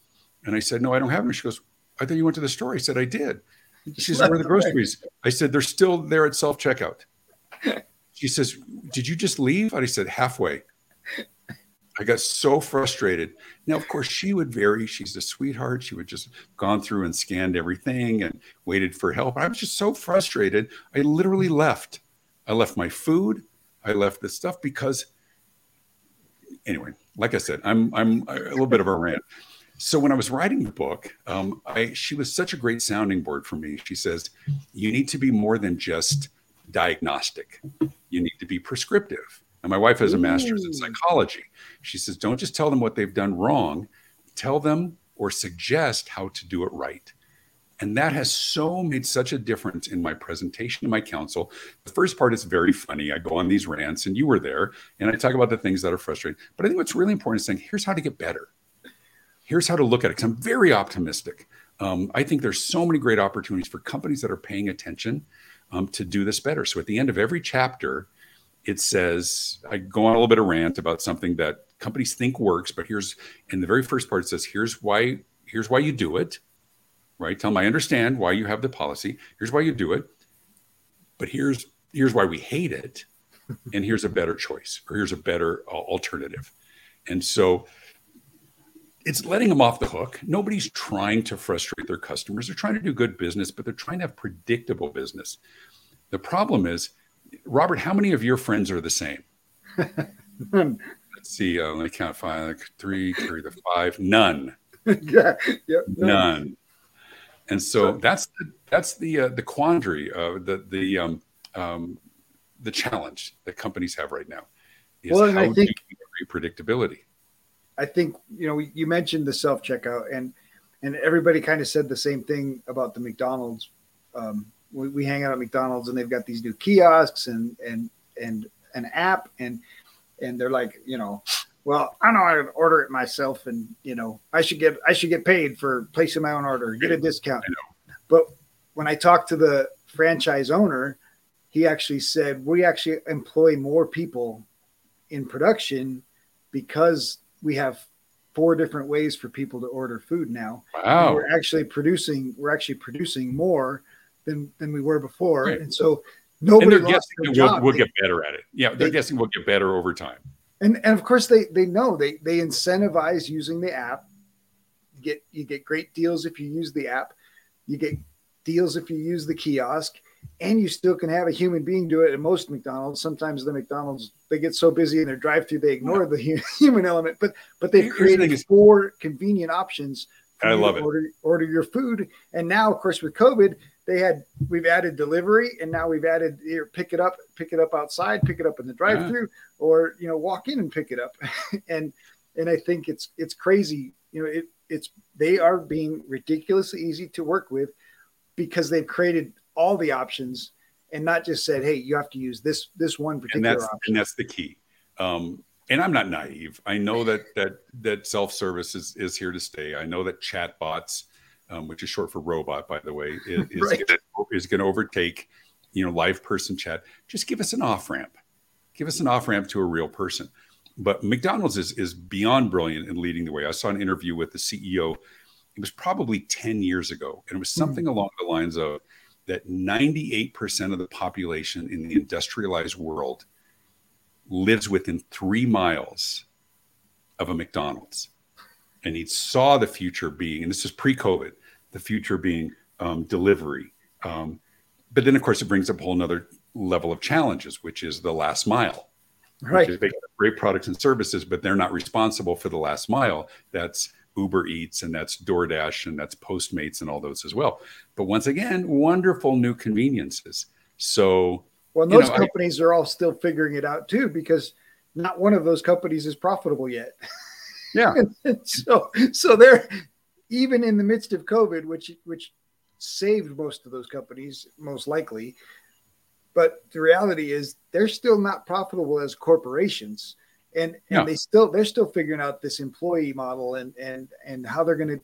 And I said, no, I don't have them. She goes, I thought you went to the store. I said, I did. She said, where are the groceries? I said, they're still there at self-checkout. She says, did you just leave? And I said, halfway. I got so frustrated. Now, of course, she would vary. She's a sweetheart. She would just gone through and scanned everything and waited for help. I was just so frustrated. I literally left. I left my food. I left the stuff because, anyway, like I said, I'm a little bit of a rant. So when I was writing the book, she was such a great sounding board for me. She says, you need to be more than just diagnostic. You need to be prescriptive. And my wife has a master's in psychology. She says, don't just tell them what they've done wrong. Tell them or suggest how to do it right. And that has made such a difference in my presentation to my counsel. The first part is very funny. I go on these rants, and you were there, and I talk about the things that are frustrating. But I think what's really important is saying, here's how to get better. Here's how to look at it, because I'm very optimistic. I think there's so many great opportunities for companies that are paying attention to do this better. So at the end of every chapter, it says, I go on a little bit of rant about something that companies think works, but in the very first part, it says, here's why you do it, right? Tell them I understand why you have the policy. Here's why you do it, but here's why we hate it. And here's a better choice, or here's a better alternative. And so it's letting them off the hook. Nobody's trying to frustrate their customers. They're trying to do good business, but they're trying to have predictable business. The problem is, Robert, how many of your friends are the same? None. Let's see. Let me count five, like three to five. None. Yeah. Yep. None. And so that's the quandary, the challenge that companies have right now is how do you create predictability? I think you mentioned the self-checkout, and everybody kind of said the same thing about the McDonald's. We hang out at McDonald's, and they've got these new kiosks and an app, and they're like, well, I know I would order it myself, and I should get paid for placing my own order, get a discount. But when I talked to the franchise owner, he actually said we actually employ more people in production because we have 4 different ways for people to order food now. Wow, and we're actually producing more than we were before. Right. And so nobody lost their job. We'll get better at it. Yeah, they're guessing we'll get better over time. And of course they know they incentivize using the app. You get great deals if you use the app. You get deals if you use the kiosk, and you still can have a human being do it at most McDonald's. Sometimes the McDonald's, they get so busy in their drive-through they ignore the human element, but they've created 4 convenient options. I love it. Order your food. And now, of course, with COVID, we've added delivery, and now we've added here, pick it up outside, pick it up in the drive-through, or walk in and pick it up. and I think it's crazy. They are being ridiculously easy to work with because they've created all the options and not just said, hey, you have to use this one particular option. And that's the key. And I'm not naive. I know that self-service is here to stay. I know that chatbots, which is short for robot, by the way, is going to overtake, live person chat. Just give us an off-ramp. Give us an off-ramp to a real person. But McDonald's is beyond brilliant in leading the way. I saw an interview with the CEO. It was probably 10 years ago. And it was something along the lines of that 98% of the population in the industrialized world lives within 3 miles of a McDonald's. And he saw the future being, and this is pre-COVID, the future being delivery. But then, of course, it brings up a whole nother level of challenges, which is the last mile. Right. They great products and services, but they're not responsible for the last mile. That's Uber Eats, and that's DoorDash, and that's Postmates, and all those as well. But once again, wonderful new conveniences. So, well, and those companies are all still figuring it out too, because not one of those companies is profitable yet. Yeah. so they're even in the midst of COVID, which saved most of those companies, most likely. But the reality is they're still not profitable as corporations, and they're still figuring out this employee model and how they're going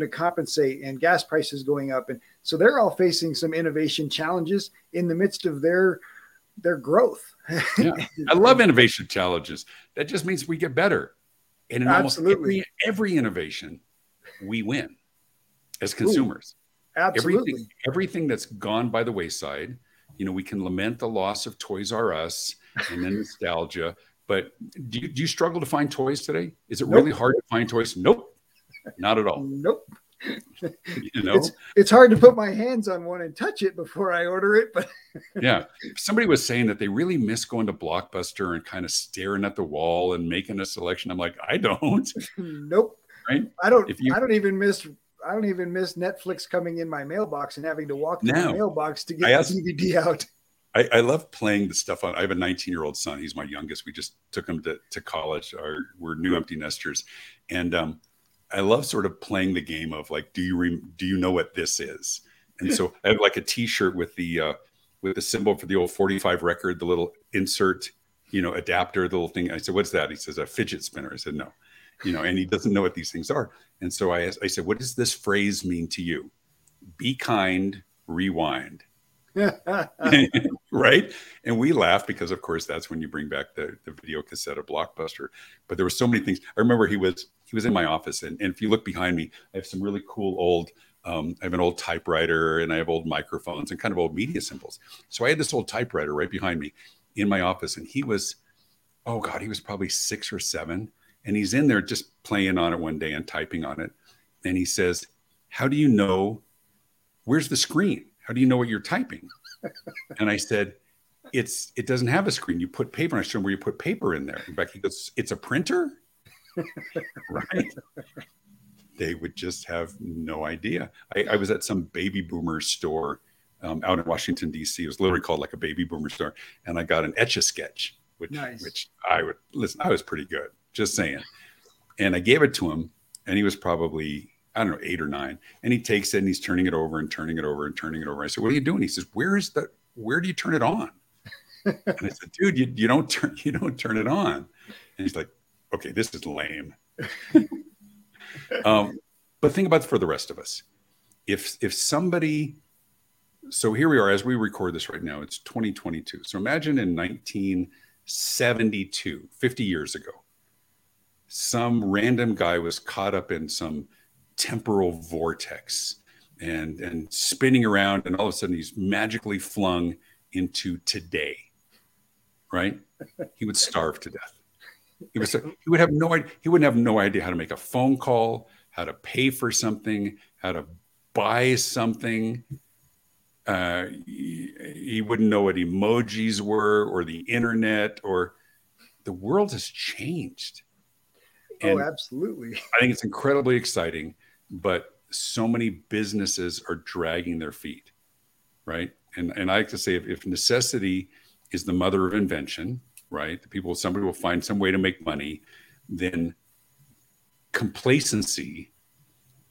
to compensate, and gas prices going up. And so they're all facing some innovation challenges in the midst of their growth. Yeah. I love innovation challenges. That just means we get better. And in absolutely almost every innovation, we win as consumers. Ooh, absolutely. Everything that's gone by the wayside, we can lament the loss of Toys R Us and then nostalgia, but do you struggle to find toys today? Is it really hard to find toys? Nope. Not at all. Nope. It's hard to put my hands on one and touch it before I order it. But yeah, somebody was saying that they really miss going to Blockbuster and kind of staring at the wall and making a selection. I'm like, I don't. Nope. Right? I don't even miss Netflix coming in my mailbox and having to walk to the mailbox to get the DVD out. I love playing the stuff on. I have a 19-year-old son. He's my youngest. We just took him to college. We're new empty nesters, and I love sort of playing the game of like, do you know what this is? And so I have like a T-shirt with the symbol for the old 45 record, the little insert, adapter, the little thing. I said, what's that? He says, a fidget spinner. I said, no, and he doesn't know what these things are. And so I said, what does this phrase mean to you? Be kind, rewind. Right? And we laughed because, of course, that's when you bring back the video cassette of Blockbuster. But there were so many things. I remember he was in my office, and if you look behind me, I have some really cool old, I have an old typewriter, and I have old microphones and kind of old media symbols. So I had this old typewriter right behind me in my office, and he was, he was probably 6 or 7, and he's in there just playing on it one day and typing on it. And he says, how do you know, where's the screen? How do you know what you're typing? And I said, it doesn't have a screen. You put paper. And I showed him where you put paper in there. And back he goes, it's a printer? Right? They would just have no idea. I was at some baby boomer store out in Washington, D.C. It was literally called like a baby boomer store. And I got an Etch-a-Sketch, which I was pretty good. Just saying. And I gave it to him. And he was probably... 8 or 9. And he takes it and he's turning it over and turning it over and turning it over. I said, what are you doing? He says, where do you turn it on? And I said, dude, you don't turn it on. And he's like, okay, this is lame. But think about it for the rest of us. If somebody, so here we are, as we record this right now, it's 2022. So imagine in 1972, 50 years ago, some random guy was caught up in some temporal vortex and spinning around, and all of a sudden he's magically flung into today, right? He would starve to death. He wouldn't have no idea how to make a phone call, how to pay for something, how to buy something. He wouldn't know what emojis were, or the internet, or the world has changed. And absolutely. I think it's incredibly exciting, but so many businesses are dragging their feet, right? And I like to say, if necessity is the mother of invention, right? Somebody will find some way to make money, then complacency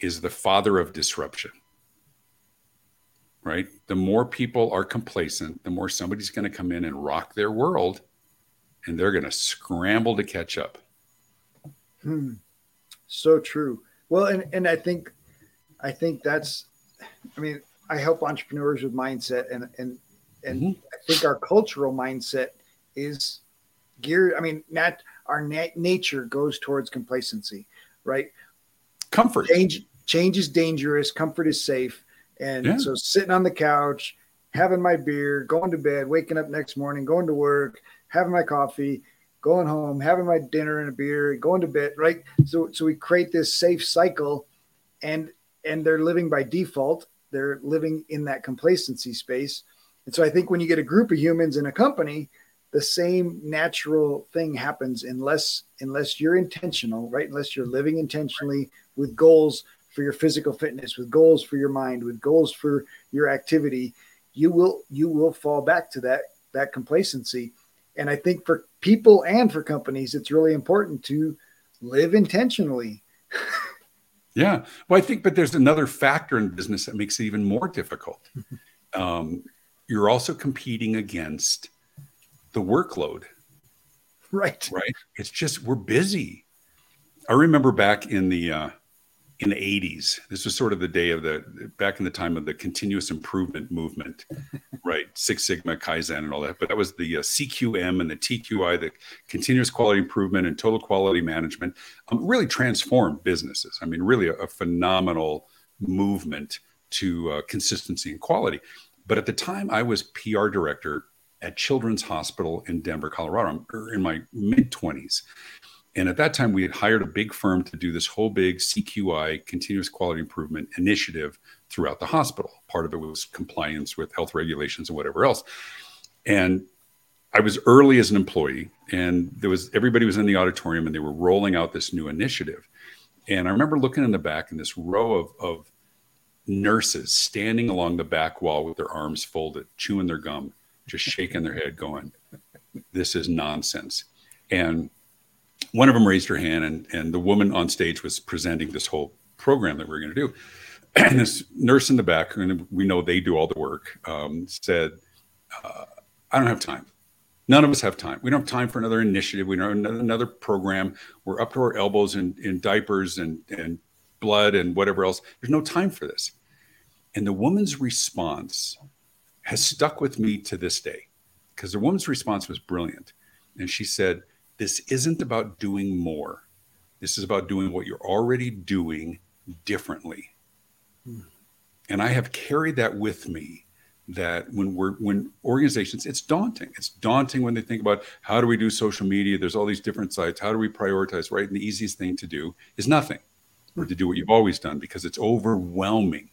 is the father of disruption, right? The more people are complacent, the more somebody's going to come in and rock their world, and they're going to scramble to catch up. So true. Well, and I think that's, I help entrepreneurs with mindset, and mm-hmm. I think our cultural mindset is geared. Our nature goes towards complacency, right? Comfort. Change is dangerous. Comfort is safe. And so sitting on the couch, having my beer, going to bed, waking up next morning, going to work, having my coffee, going home, having my dinner and a beer, going to bed, right? So we create this safe cycle, and they're living by default. They're living in that complacency space. And so I think when you get a group of humans in a company the same natural thing happens unless you're intentional, right? Unless you're living intentionally with goals for your physical fitness, with goals for your mind, with goals for your activity, you will fall back to that complacency. And I think for people and for companies, it's really important to live intentionally. Yeah. Well, but there's another factor in business that makes it even more difficult. You're also competing against the workload. Right. It's just, we're busy. I remember back in the 80s, this was sort of the day of back in the time of the continuous improvement movement, right? Six Sigma, Kaizen and all that. But that was the CQM and the TQI, the continuous quality improvement and total quality management, really transformed businesses. I mean, really a phenomenal movement to consistency and quality. But at the time I was PR director at Children's Hospital in Denver, Colorado, in my mid-20s. And at that time, we had hired a big firm to do this whole big CQI, continuous quality improvement initiative throughout the hospital. Part of it was compliance with health regulations and whatever else. And I was early as an employee, and everybody was in the auditorium and they were rolling out this new initiative. And I remember looking in the back and this row of nurses standing along the back wall with their arms folded, chewing their gum, just shaking their head going, this is nonsense. And one of them raised her hand, and the woman on stage was presenting this whole program that we were going to do. And this nurse in the back, and we know they do all the work, said, I don't have time. None of us have time. We don't have time for another initiative. We don't have another program. We're up to our elbows in diapers and blood and whatever else. There's no time for this. And the woman's response has stuck with me to this day, because the woman's response was brilliant. And she said, this isn't about doing more. This is about doing what you're already doing differently. Hmm. And I have carried that with me, that when organizations, it's daunting. It's daunting when they think about, how do we do social media? There's all these different sites. How do we prioritize, right? And the easiest thing to do is nothing, or to do what you've always done, because it's overwhelming.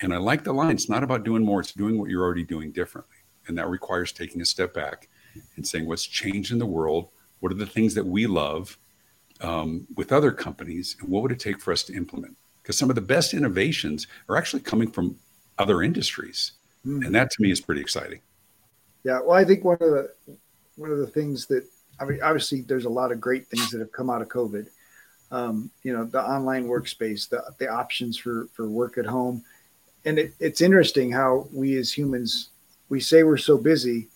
And I like the line, it's not about doing more, it's doing what you're already doing differently. And that requires taking a step back and saying, what's changed in the world? What are the things that we love with other companies? And what would it take for us to implement? Because some of the best innovations are actually coming from other industries. Mm-hmm. And that to me is pretty exciting. Yeah, well, I think one of the things that, I mean, obviously there's a lot of great things that have come out of COVID. The online workspace, the options for work at home. And it's interesting how we as humans, we say we're so busy,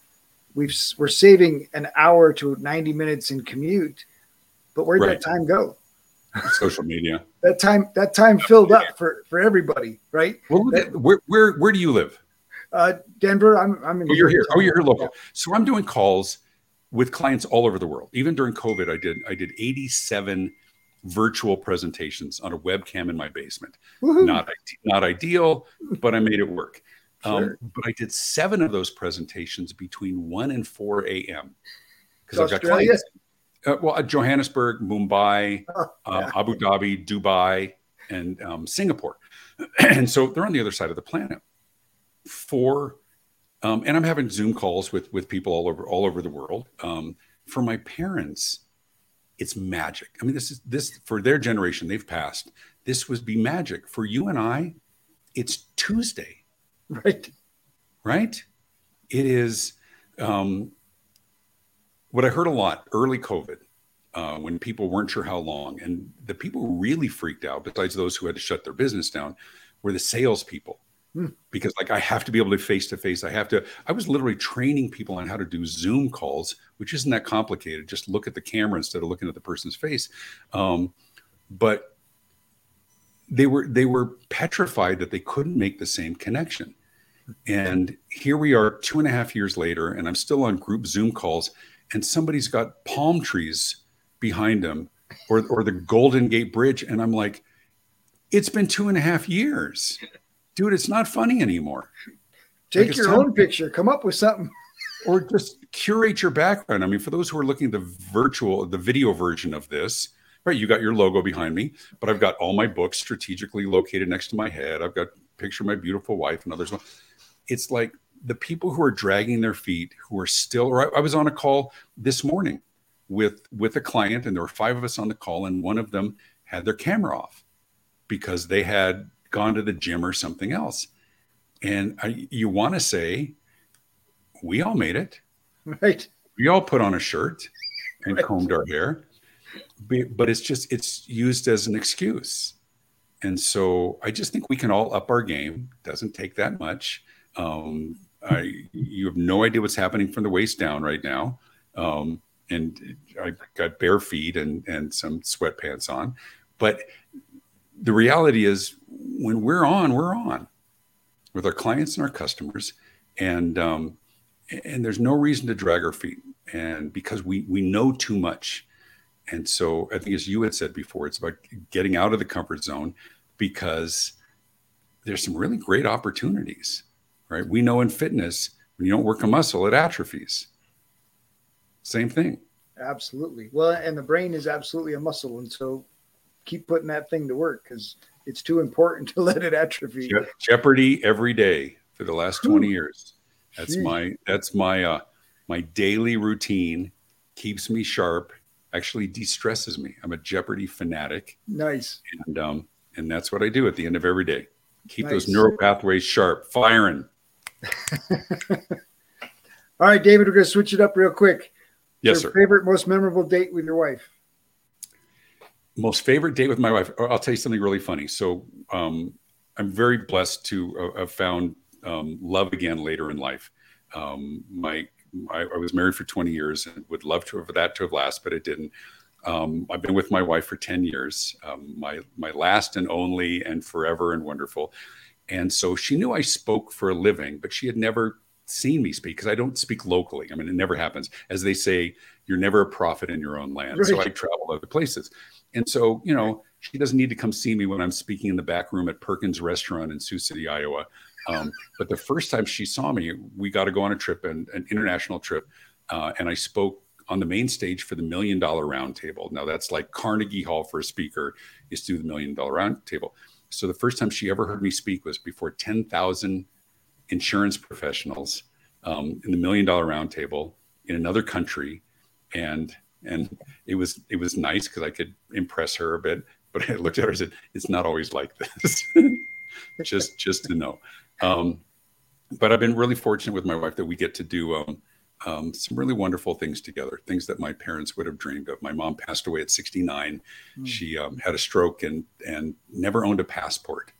we're saving an hour to 90 minutes in commute, but where'd that time go? Social media. That time filled up for everybody, right? Well, where do you live? Denver. I'm in. Oh, you're here. Oh, you're here local. So I'm doing calls with clients all over the world. Even during COVID, I did 87 virtual presentations on a webcam in my basement. Woo-hoo. Not ideal, but I made it work. Sure. But I did 7 of those presentations between 1 and 4 a.m. because I've got clients. Johannesburg, Mumbai, Abu Dhabi, Dubai, and Singapore. And so they're on the other side of the planet. And I'm having Zoom calls with people all over the world. For my parents, it's magic. I mean, this for their generation, they've passed. This would be magic. For you and I, it's Tuesday. Right. It is what I heard a lot early COVID when people weren't sure how long. And the people who really freaked out, besides those who had to shut their business down, were the salespeople. Hmm. Because I have to be able to face-to-face. I was literally training people on how to do Zoom calls, which isn't that complicated. Just look at the camera instead of looking at the person's face. But they were petrified that they couldn't make the same connection. And here we are 2.5 years later, and I'm still on group Zoom calls, and somebody's got palm trees behind them or the Golden Gate Bridge. And I'm like, it's been 2.5 years. Dude, it's not funny anymore. Take your own picture, come up with something. Or just curate your background. I mean, for those who are looking at the video version of this, right, you got your logo behind me, but I've got all my books strategically located next to my head. I've got a picture of my beautiful wife and others. It's like the people who are dragging their feet, who are still, or I was on a call this morning with a client, and there were five of us on the call, and one of them had their camera off because they had gone to the gym or something else. And you want to say, we all made it. Right. We all put on a shirt and combed our hair, but it's used as an excuse. And so I just think we can all up our game. Doesn't take that much. You have no idea what's happening from the waist down right now. And I got bare feet and some sweatpants on, but the reality is when we're on with our clients and our customers, and there's no reason to drag our feet, and because we know too much. And so I think, as you had said before, it's about getting out of the comfort zone, because there's some really great opportunities, right? We know in fitness, when you don't work a muscle, it atrophies. Same thing. Absolutely. Well, and the brain is absolutely a muscle. And so keep putting that thing to work, because it's too important to let it atrophy. Jeopardy every day for the last 20 years. That's my daily routine. Keeps me sharp. Actually de-stresses me. I'm a Jeopardy fanatic. Nice. And that's what I do at the end of every day. Keep those neural pathways sharp, firing. All right, David, we're going to switch it up real quick. Yes, sir. Favorite, most memorable date with your wife? Most favorite date with my wife. I'll tell you something really funny. So I'm very blessed to have found love again later in life. I was married for 20 years and would love to have lasted, but it didn't. I've been with my wife for 10 years, my last and only and forever and wonderful. And so she knew I spoke for a living, but she had never seen me speak, because I don't speak locally. I mean, it never happens. As they say, you're never a prophet in your own land. Right. So I travel other places. And so, she doesn't need to come see me when I'm speaking in the back room at Perkins Restaurant in Sioux City, Iowa. But the first time she saw me, we got to go on a trip, an international trip. And I spoke on the main stage for the Million Dollar Roundtable. Now that's like Carnegie Hall for a speaker is to the Million Dollar Roundtable. So the first time she ever heard me speak was before 10,000 insurance professionals in the Million Dollar Roundtable in another country. And it was nice because I could impress her a bit, but I looked at her and said, it's not always like this. just to know. But I've been really fortunate with my wife that we get to do some really wonderful things together, things that my parents would have dreamed of. My mom passed away at 69. She had a stroke and never owned a passport.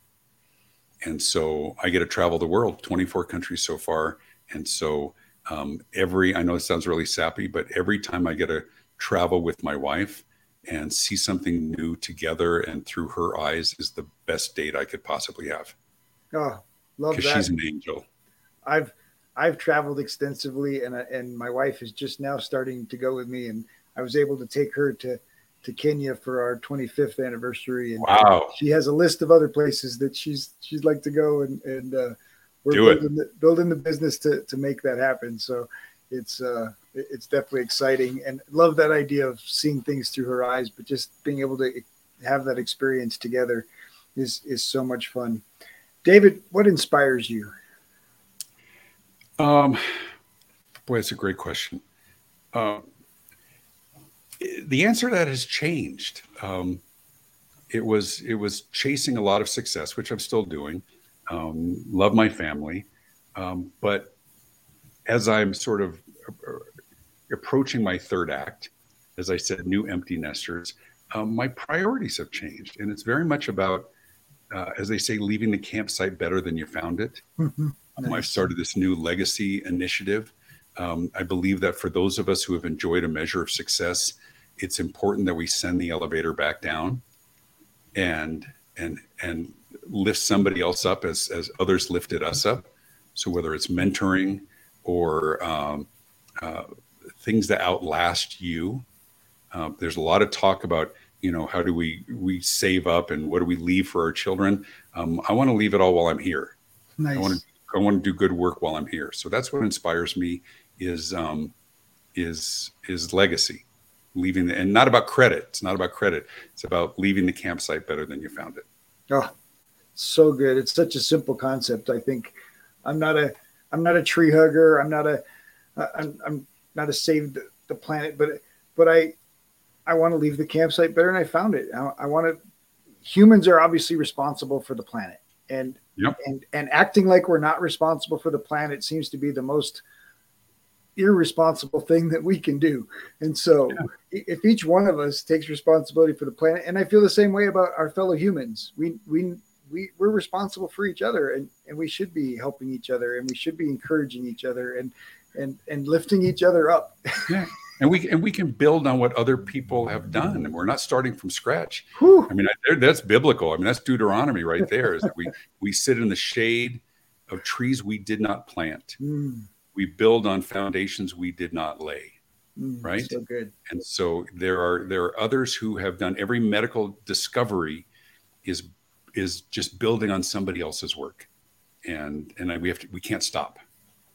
And so I get to travel the world, 24 countries so far. And so I know it sounds really sappy, but every time I get to travel with my wife and see something new together and through her eyes is the best date I could possibly have. Oh, love that. Because she's an angel. I've traveled extensively, and my wife is just now starting to go with me. And I was able to take her to Kenya for our 25th anniversary. And wow. She has a list of other places that she'd like to go, and we're building the business to make that happen. So it's definitely exciting, and love that idea of seeing things through her eyes, but just being able to have that experience together is so much fun. David, what inspires you? Boy, that's a great question. The answer to that has changed. It was chasing a lot of success, which I'm still doing. Love my family. But as I'm sort of approaching my third act, as I said, new empty nesters, my priorities have changed. And it's very much about, as they say, leaving the campsite better than you found it. Mm-hmm. I've started this new legacy initiative. I believe that for those of us who have enjoyed a measure of success, it's important that we send the elevator back down and lift somebody else up as others lifted us up. So whether it's mentoring or things that outlast you, there's a lot of talk about, how do we save up and what do we leave for our children? I want to leave it all while I'm here. Nice. I want to do good work while I'm here. So that's what inspires me is legacy, and not about credit. It's not about credit. It's about leaving the campsite better than you found it. Oh, so good. It's such a simple concept. I think I'm not a, I'm not a tree hugger. I'm not a save the planet, but I want to leave the campsite better than I found it. I want to. Humans are obviously responsible for the planet, and yep. and acting like we're not responsible for the planet seems to be the most irresponsible thing that we can do. And so yeah. If each one of us takes responsibility for the planet, and I feel the same way about our fellow humans, we're responsible for each other, and we should be helping each other, and we should be encouraging each other, and lifting each other up. Yeah. And we can build on what other people have done, and we're not starting from scratch. Whew. I mean, that's biblical. I mean, that's Deuteronomy right there, is that we sit in the shade of trees we did not plant. Mm. We build on foundations we did not lay, right? So good. And so there are others who have done. Every medical discovery is just building on somebody else's work, and we can't stop.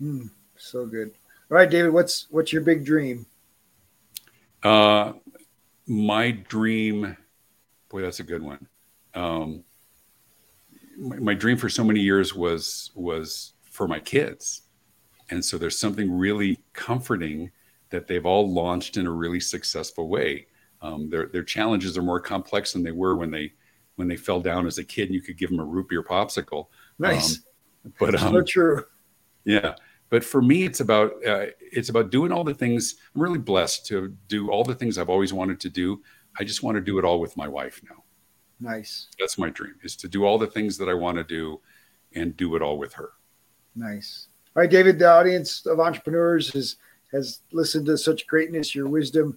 Mm. So good. All right, David, what's your big dream? My dream, boy, that's a good one. My dream for so many years was for my kids. And so there's something really comforting that they've all launched in a really successful way. Their challenges are more complex than they were when they fell down as a kid and you could give them a root beer popsicle. Nice. But so true. Yeah. But for me, it's about doing all the things. I'm really blessed to do all the things I've always wanted to do. I just want to do it all with my wife now. Nice. That's my dream, is to do all the things that I want to do and do it all with her. Nice. All right, David, the audience of entrepreneurs has listened to such greatness, your wisdom.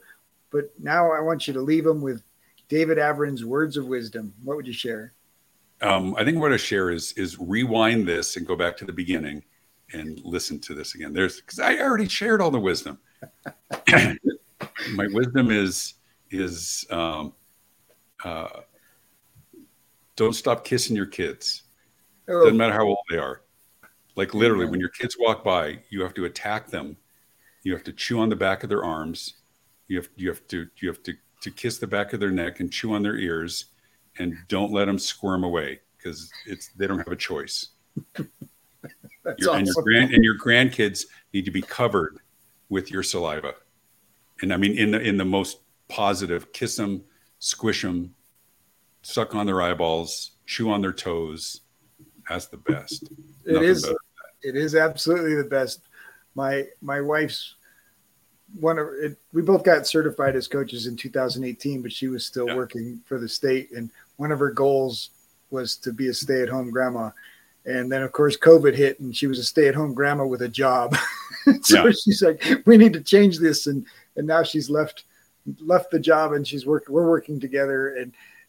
But now I want you to leave them with David Avrin's words of wisdom. What would you share? I think what I share is rewind this and go back to the beginning and listen to this again. Because I already shared all the wisdom. My wisdom is don't stop kissing your kids. Oh. Doesn't matter how old they are. Like literally, when your kids walk by, you have to attack them. You have to chew on the back of their arms. You have to kiss the back of their neck and chew on their ears, and don't let them squirm away because they don't have a choice. Awesome. And your grandkids need to be covered with your saliva, and I mean in the most positive. Kiss them, squish them, suck on their eyeballs, chew on their toes. That's the best. It is absolutely the best. My wife's we both got certified as coaches in 2018, but she was still working for the state, and one of her goals was to be a stay-at-home grandma. And then, of course, COVID hit, and she was a stay-at-home grandma with a job. So she's like, "We need to change this." And now she's left the job, and she's working. We're working together,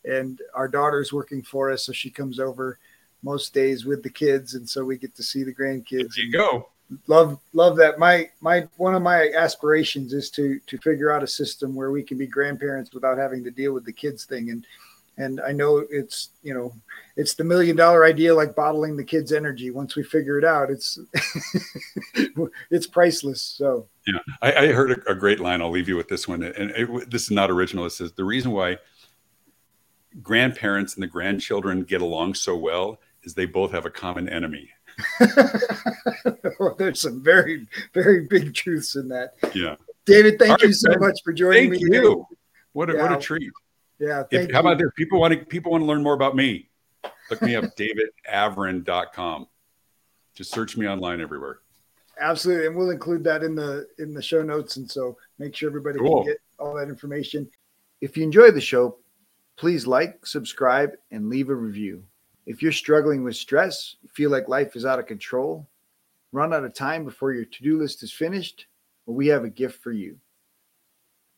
and our daughter's working for us. So she comes over most days with the kids, and so we get to see the grandkids. There you go. Love that. My one of my aspirations is to figure out a system where we can be grandparents without having to deal with the kids thing. And I know it's the $1 million idea, like bottling the kids' energy. Once we figure it out, it's priceless. So yeah, I heard a great line. I'll leave you with this one. And this is not original. It says, the reason why grandparents and the grandchildren get along so well is they both have a common enemy. Well, there's some very, very big truths in that. Yeah. David, thank you so much for joining me. Thank you. What a treat. Yeah. How about this? People want to learn more about me. Look me up, davidavrin.com. Just search me online everywhere. Absolutely. And we'll include that in the show notes. And so make sure everybody can get all that information. If you enjoy the show, please like, subscribe, and leave a review. If you're struggling with stress, feel like life is out of control, run out of time before your to-do list is finished, well, we have a gift for you.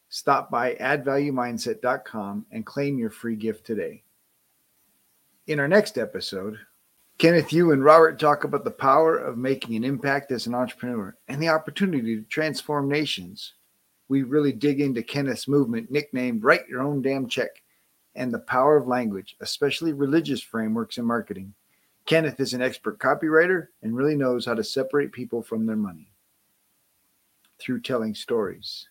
Stop by AddValueMindset.com and claim your free gift today. In our next episode, Kenneth, you and Robert talk about the power of making an impact as an entrepreneur and the opportunity to transform nations. We really dig into Kenneth's movement nicknamed Write Your Own Damn Check and the power of language, especially religious frameworks in marketing. Kenneth is an expert copywriter and really knows how to separate people from their money through telling stories.